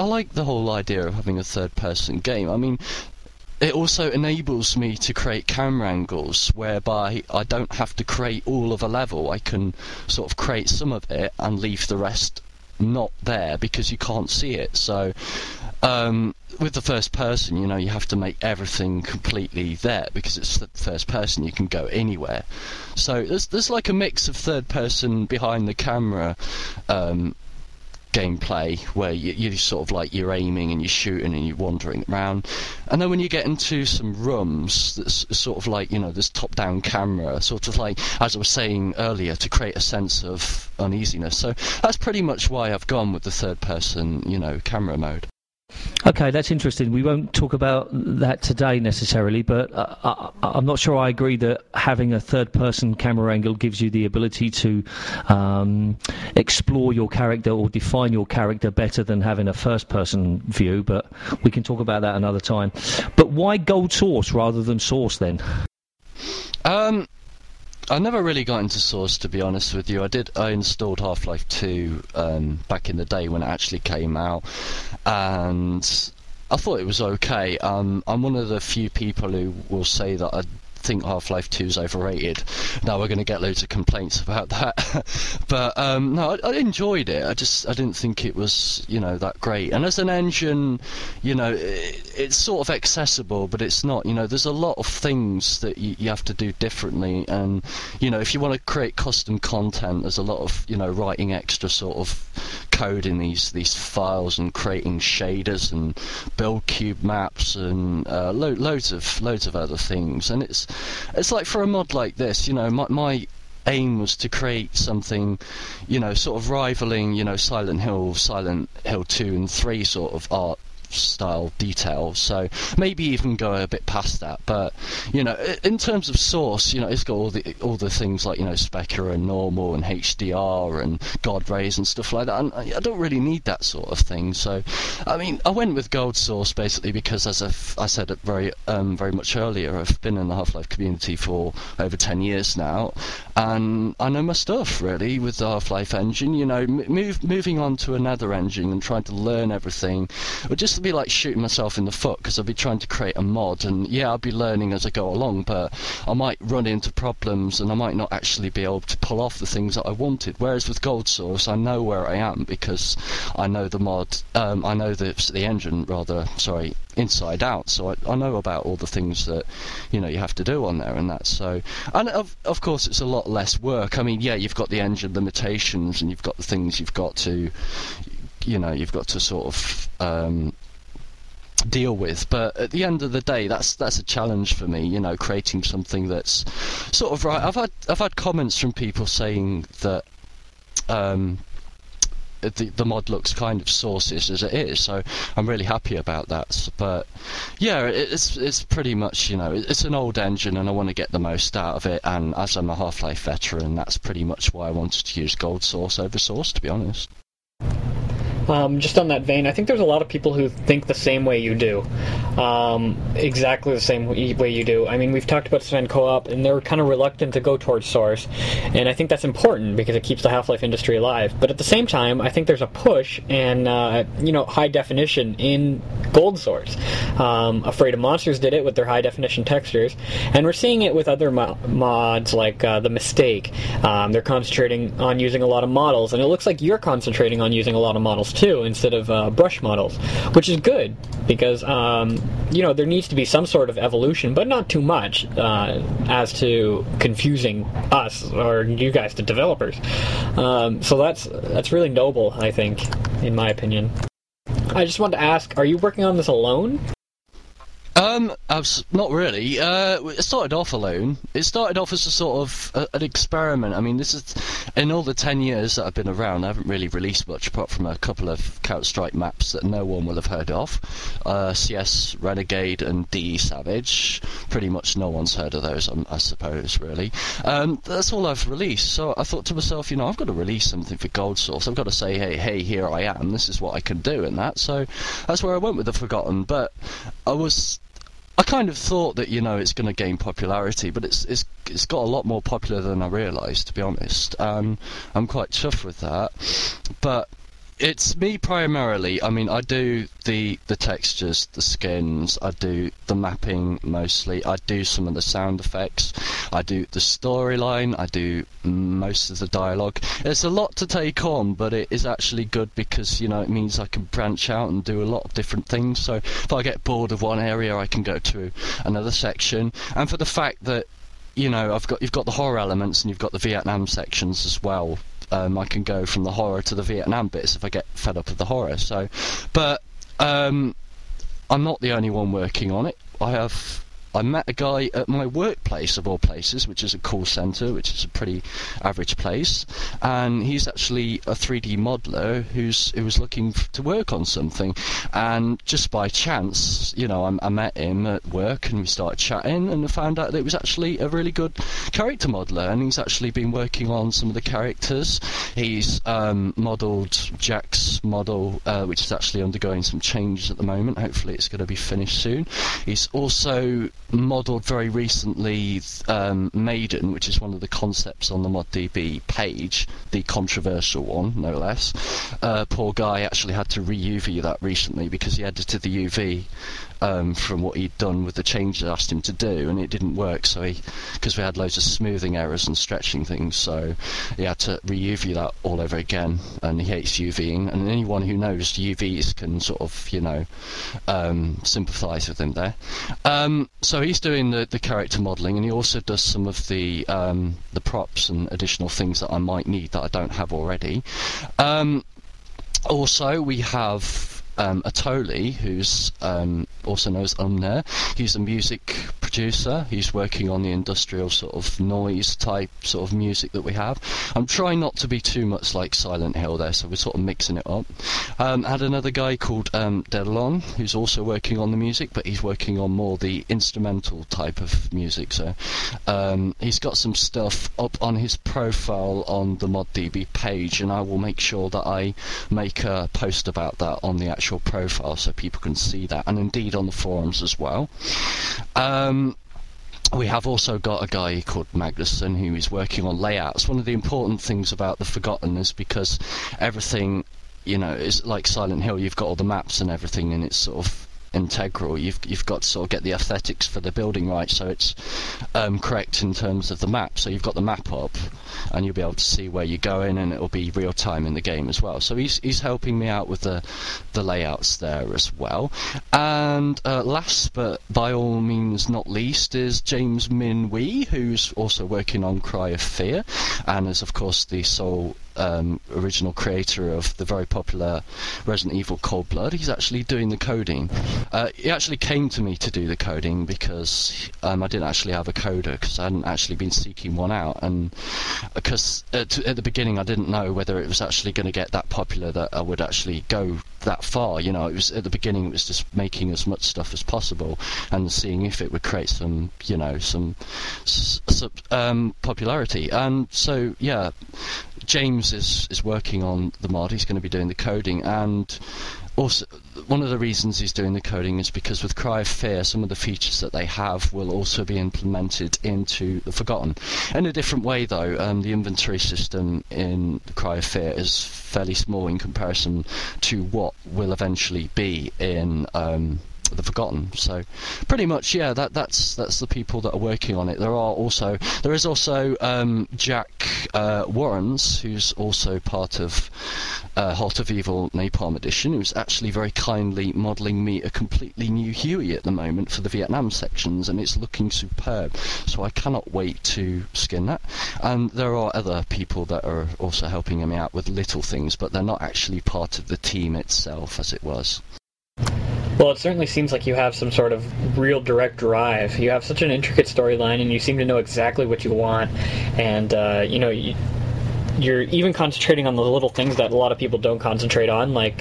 like the whole idea of having a third person game. I mean, it also enables me to create camera angles whereby I don't have to create all of a level. I can sort of create some of it and leave the rest not there because you can't see it. So with the first person, you know, you have to make everything completely there because it's the first person, you can go anywhere. So there's like a mix of third person behind the camera gameplay where you sort of like you're aiming and you're shooting and you're wandering around, and then when you get into some rooms that's sort of like, you know, this top-down camera, sort of like, as I was saying earlier, to create a sense of uneasiness. So that's pretty much why I've gone with the third person, you know, camera mode. Okay, that's interesting. We won't talk about that today necessarily, but I'm not sure I agree that having a third-person camera angle gives you the ability to explore your character or define your character better than having a first-person view, but we can talk about that another time. But why Gold Source rather than Source, then? I never really got into Source, to be honest with you. I installed Half-Life 2 back in the day when it actually came out, and I thought it was okay. I'm one of the few people who will say that I think Half-Life 2 is overrated. Now we're going to get loads of complaints about that, but no, I enjoyed it. I didn't think it was, you know, that great. And as an engine, you know, it's sort of accessible, but it's not, you know, there's a lot of things that you have to do differently. And, you know, if you want to create custom content, there's a lot of, you know, writing extra sort of code in these files and creating shaders and build cube maps and loads of other things. And it's like, for a mod like this, you know, my aim was to create something, you know, sort of rivaling, you know, Silent Hill 2 and 3 sort of art style detail, so maybe even go a bit past that. But, you know, in terms of Source, you know, it's got all the things like, you know, Specker and normal and HDR and God rays and stuff like that, and I don't really need that sort of thing. So I mean, I went with Gold Source basically because, as I said it very much earlier, I've been in the Half-Life community for over 10 years now, and I know my stuff really with the Half-Life engine. You know, moving on to another engine and trying to learn everything would just be like shooting myself in the foot, because I'll be trying to create a mod, and yeah, I'll be learning as I go along, but I might run into problems and I might not actually be able to pull off the things that I wanted. Whereas with Gold Source, I know where I am because I know the mod, I know the engine inside out, so I know about all the things that, you know, you have to do on there and that. So, and of course it's a lot less work. I mean, yeah, you've got the engine limitations and you've got the things you've got to sort of deal with, but at the end of the day, that's a challenge for me, you know, creating something that's sort of right. I've had comments from people saying that the mod looks kind of Source-ish as it is, so I'm really happy about that. But yeah, it's pretty much, you know, it's an old engine and I want to get the most out of it, and as I'm a Half-Life veteran, that's pretty much why I wanted to use Gold Source over Source, to be honest. Just on that vein, I think there's a lot of people who think the same way you do. Exactly the same way you do. I mean, we've talked about Sven Co-op, and they're kind of reluctant to go towards Source, and I think that's important because it keeps the Half-Life industry alive. But at the same time, I think there's a push and, you know, high definition in Gold Source. Afraid of Monsters did it with their high definition textures, and we're seeing it with other mods like The Mistake. They're concentrating on using a lot of models, and it looks like you're concentrating on using a lot of models too, instead of brush models, which is good because you know, there needs to be some sort of evolution, but not too much as to confusing us or you guys, the developers. So that's really noble, I think, in my opinion. I just wanted to ask, are you working on this alone? Not really. It started off alone. It started off as a sort of an experiment. I mean, this is in all the 10 years that I've been around, I haven't really released much apart from a couple of Counter-Strike maps that no one will have heard of. CS Renegade and DE Savage. Pretty much no one's heard of those, I suppose, really. That's all I've released. So I thought to myself, you know, I've got to release something for Gold Source. I've got to say, hey, here I am. This is what I can do in that. So that's where I went with The Forgotten. But I kind of thought that, you know, it's going to gain popularity, but it's got a lot more popular than I realised, to be honest. I'm quite chuffed with that. But it's me primarily. I mean, I do the textures, the skins, I do the mapping mostly, I do some of the sound effects, I do the storyline, I do most of the dialogue. It's a lot to take on, but it is actually good because, you know, it means I can branch out and do a lot of different things. So if I get bored of one area, I can go to another section. And for the fact that, you know, you've got the horror elements and you've got the Vietnam sections as well. I can go from the horror to the Vietnam bits if I get fed up with the horror. So, but I'm not the only one working on it. I met a guy at my workplace, of all places, which is a call centre, which is a pretty average place, and he's actually a 3D modeller who was looking to work on something, and just by chance, you know, I met him at work and we started chatting, and I found out that he was actually a really good character modeller, and he's actually been working on some of the characters. He's modelled Jack's model, which is actually undergoing some changes at the moment. Hopefully it's going to be finished soon. He's also modelled very recently Maiden, which is one of the concepts on the ModDB page, the controversial one, no less. Poor guy actually had to re-UV that recently because he edited the UV from what he'd done with the changes I asked him to do, and it didn't work, because we had loads of smoothing errors and stretching things, so he had to re-UV that all over again, and he hates UVing, and anyone who knows UVs can sort of, you know, sympathise with him there. So he's doing the character modelling, and he also does some of the props and additional things that I might need that I don't have already. Also, we have Atoli, who's also known as Umner. He's a music producer. He's working on the industrial sort of noise type sort of music that we have. I'm trying not to be too much like Silent Hill there, so we're sort of mixing it up. I had another guy called Delon, who's also working on the music, but he's working on more the instrumental type of music. So he's got some stuff up on his profile on the ModDB page, and I will make sure that I make a post about that on the actual profile so people can see that, and indeed on the forums as well. We have also got a guy called Magnusson who is working on layouts. One of the important things about The Forgotten is because everything, you know, is like Silent Hill, you've got all the maps and everything, and it's sort of integral. You've got to sort of get the aesthetics for the building right, so it's correct in terms of the map. So you've got the map up, and you'll be able to see where you're going, and it'll be real time in the game as well. So he's helping me out with the layouts there as well. And last but by all means not least is James Min Wee, who's also working on Cry of Fear, and is of course the sole original creator of the very popular Resident Evil Cold Blood. He's actually doing the coding. He actually came to me to do the coding because I didn't actually have a coder, because I hadn't actually been seeking one out, and because at the beginning I didn't know whether it was actually going to get that popular that I would actually go that far. You know, it was at the beginning it was just making as much stuff as possible and seeing if it would create some, you know, some popularity. And so yeah, James is working on the mod. He's going to be doing the coding, and also one of the reasons he's doing the coding is because with Cry of Fear, some of the features that they have will also be implemented into The Forgotten. In a different way though, the inventory system in Cry of Fear is fairly small in comparison to what will eventually be in the Forgotten. So pretty much, yeah, that's the people that are working on it. There is also Jack Warrens, who's also part of Heart of Evil Napalm Edition, who's actually very kindly modelling me a completely new Huey at the moment for the Vietnam sections, and it's looking superb, so I cannot wait to skin that. And there are other people that are also helping me out with little things, but they're not actually part of the team itself as it was. Well, it certainly seems like you have some sort of real direct drive. You have such an intricate storyline, and you seem to know exactly what you want. And, you're even concentrating on the little things that a lot of people don't concentrate on, like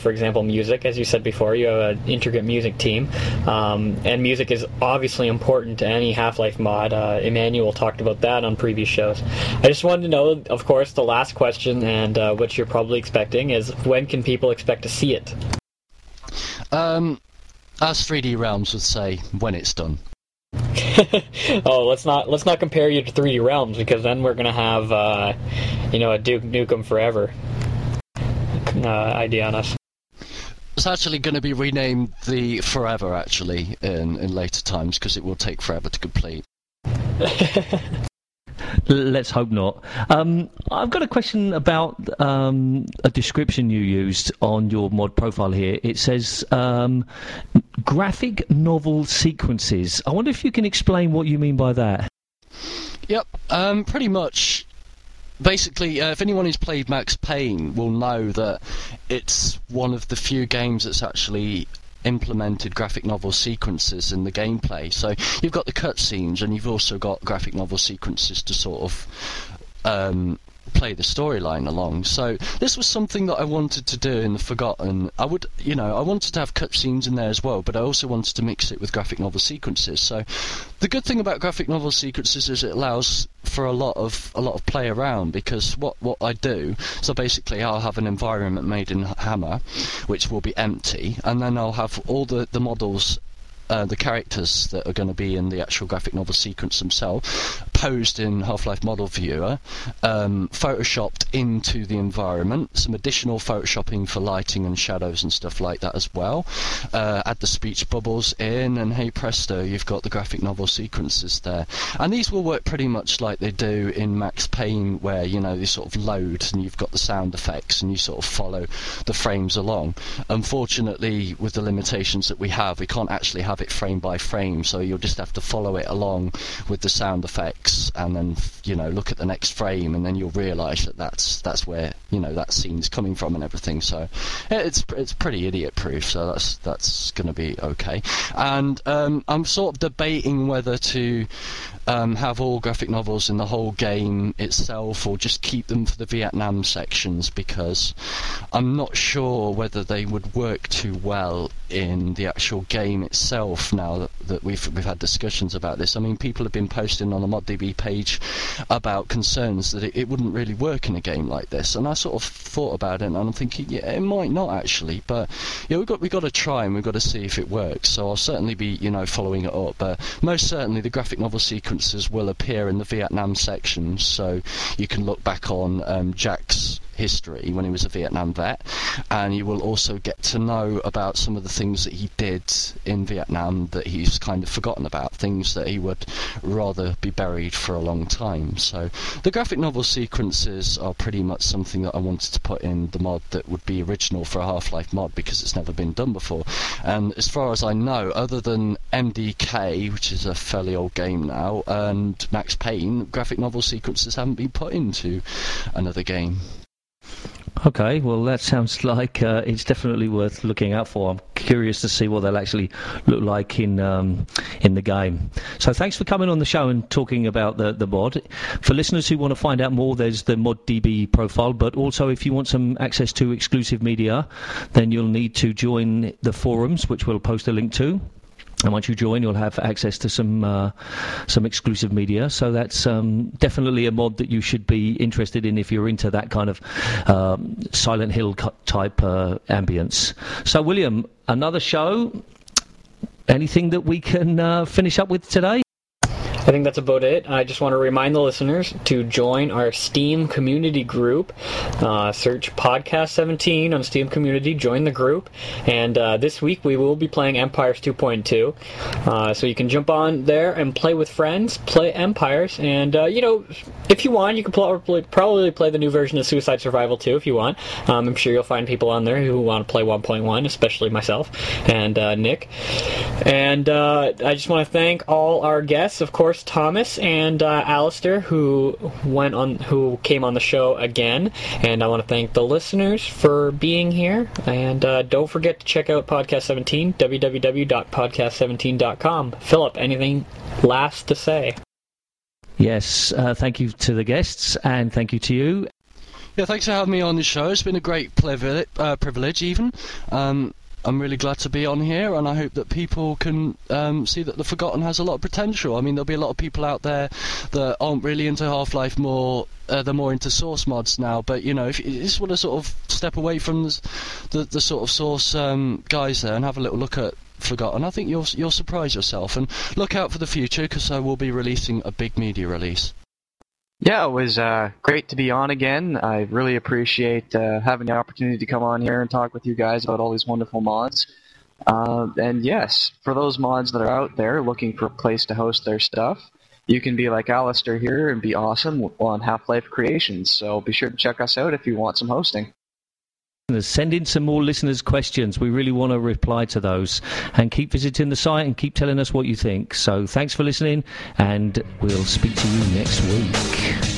for example, music. As you said before, you have an intricate music team, and music is obviously important to any Half-Life mod. Emmanuel talked about that on previous shows. I just wanted to know, of course, the last question, and which you're probably expecting, is when can people expect to see it? As 3D Realms would say, when it's done. Oh, let's not compare you to 3D Realms, because then we're gonna have a Duke Nukem Forever idea on us. It's actually going to be renamed the Forever actually in later times, because it will take forever to complete. Let's hope not. I've got a question about a description you used on your mod profile here. It says graphic novel sequences. I wonder if you can explain what you mean by that. Yep, pretty much. Basically, if anyone who's played Max Payne will know that it's one of the few games that's actually implemented graphic novel sequences in the gameplay. So you've got the cutscenes, and you've also got graphic novel sequences to sort of play the storyline along. So this was something that I wanted to do in the Forgotten. I wanted to have cutscenes in there as well, but I also wanted to mix it with graphic novel sequences. So the good thing about graphic novel sequences is it allows for a lot of play around, because what I do, so basically I'll have an environment made in Hammer, which will be empty, and then I'll have all the models, the characters that are going to be in the actual graphic novel sequence themselves, posed in Half-Life Model Viewer, photoshopped into the environment, some additional photoshopping for lighting and shadows and stuff like that as well. Add the speech bubbles in, and hey presto, you've got the graphic novel sequences there. And these will work pretty much like they do in Max Payne, where, they sort of load and you've got the sound effects and you sort of follow the frames along. Unfortunately, with the limitations that we have, we can't actually have it frame by frame, so you'll just have to follow it along with the sound effects, and then look at the next frame, and then you'll realise that that's where that scene's coming from and everything. So it's pretty idiot proof, so that's going to be okay. And I'm sort of debating whether to have all graphic novels in the whole game itself, or just keep them for the Vietnam sections, because I'm not sure whether they would work too well in the actual game itself. Now that we've had discussions about this, I mean, people have been posting on the ModDB page about concerns that it wouldn't really work in a game like this, and I sort of thought about it, and I'm thinking, yeah, it might not actually, but we've got to try and we've got to see if it works. So I'll certainly be following it up, but most certainly the graphic novel sequences will appear in the Vietnam section, so you can look back on Jack's history when he was a Vietnam vet, and you will also get to know about some of the things that he did in Vietnam that he's kind of forgotten about, things that he would rather be buried for a long time. So the graphic novel sequences are pretty much something that I wanted to put in the mod that would be original for a Half-Life mod, because it's never been done before. And as far as I know, other than MDK, which is a fairly old game now, and Max Payne, graphic novel sequences haven't been put into another game. Okay, well, that sounds like it's definitely worth looking out for. I'm curious to see what they'll actually look like in the game. So thanks for coming on the show and talking about the mod. For listeners who want to find out more, there's the ModDB profile, but also if you want some access to exclusive media, then you'll need to join the forums, which we'll post a link to. And once you join, you'll have access to some exclusive media. So that's definitely a mod that you should be interested in if you're into that kind of Silent Hill type ambience. So, William, another show. Anything that we can finish up with today? I think that's about it. I just want to remind the listeners to join our Steam community group. Search Podcast 17 on Steam community, join the group, and this week we will be playing Empires 2.2. So you can jump on there and play with friends, play Empires, and you know, if you want, you can probably play the new version of Suicide Survival 2 if you want. I'm sure you'll find people on there who want to play 1.1, especially myself and Nick. And I just want to thank all our guests, of course, Thomas and Alistair, who came on the show again. And I want to thank the listeners for being here. And don't forget to check out Podcast 17, www.podcast17.com. Philip, anything last to say? Yes, thank you to the guests, and thank you to you. Yeah, thanks for having me on the show. It's been a great privilege, even. I'm really glad to be on here, and I hope that people can see that The Forgotten has a lot of potential. I mean, there'll be a lot of people out there that aren't really into Half-Life more. They're more into source mods now, but you know, if you just want to sort of step away from the sort of source guys there and have a little look at Forgotten, I think you'll surprise yourself, and look out for the future, because I will be releasing a big media release. Yeah, it was great to be on again. I really appreciate having the opportunity to come on here and talk with you guys about all these wonderful mods. And yes, for those mods that are out there looking for a place to host their stuff, you can be like Alistair here and be awesome on Half-Life Creations, so be sure to check us out if you want some hosting. Send in some more listeners' questions. We really want to reply to those. And keep visiting the site and keep telling us what you think. So thanks for listening, and we'll speak to you next week.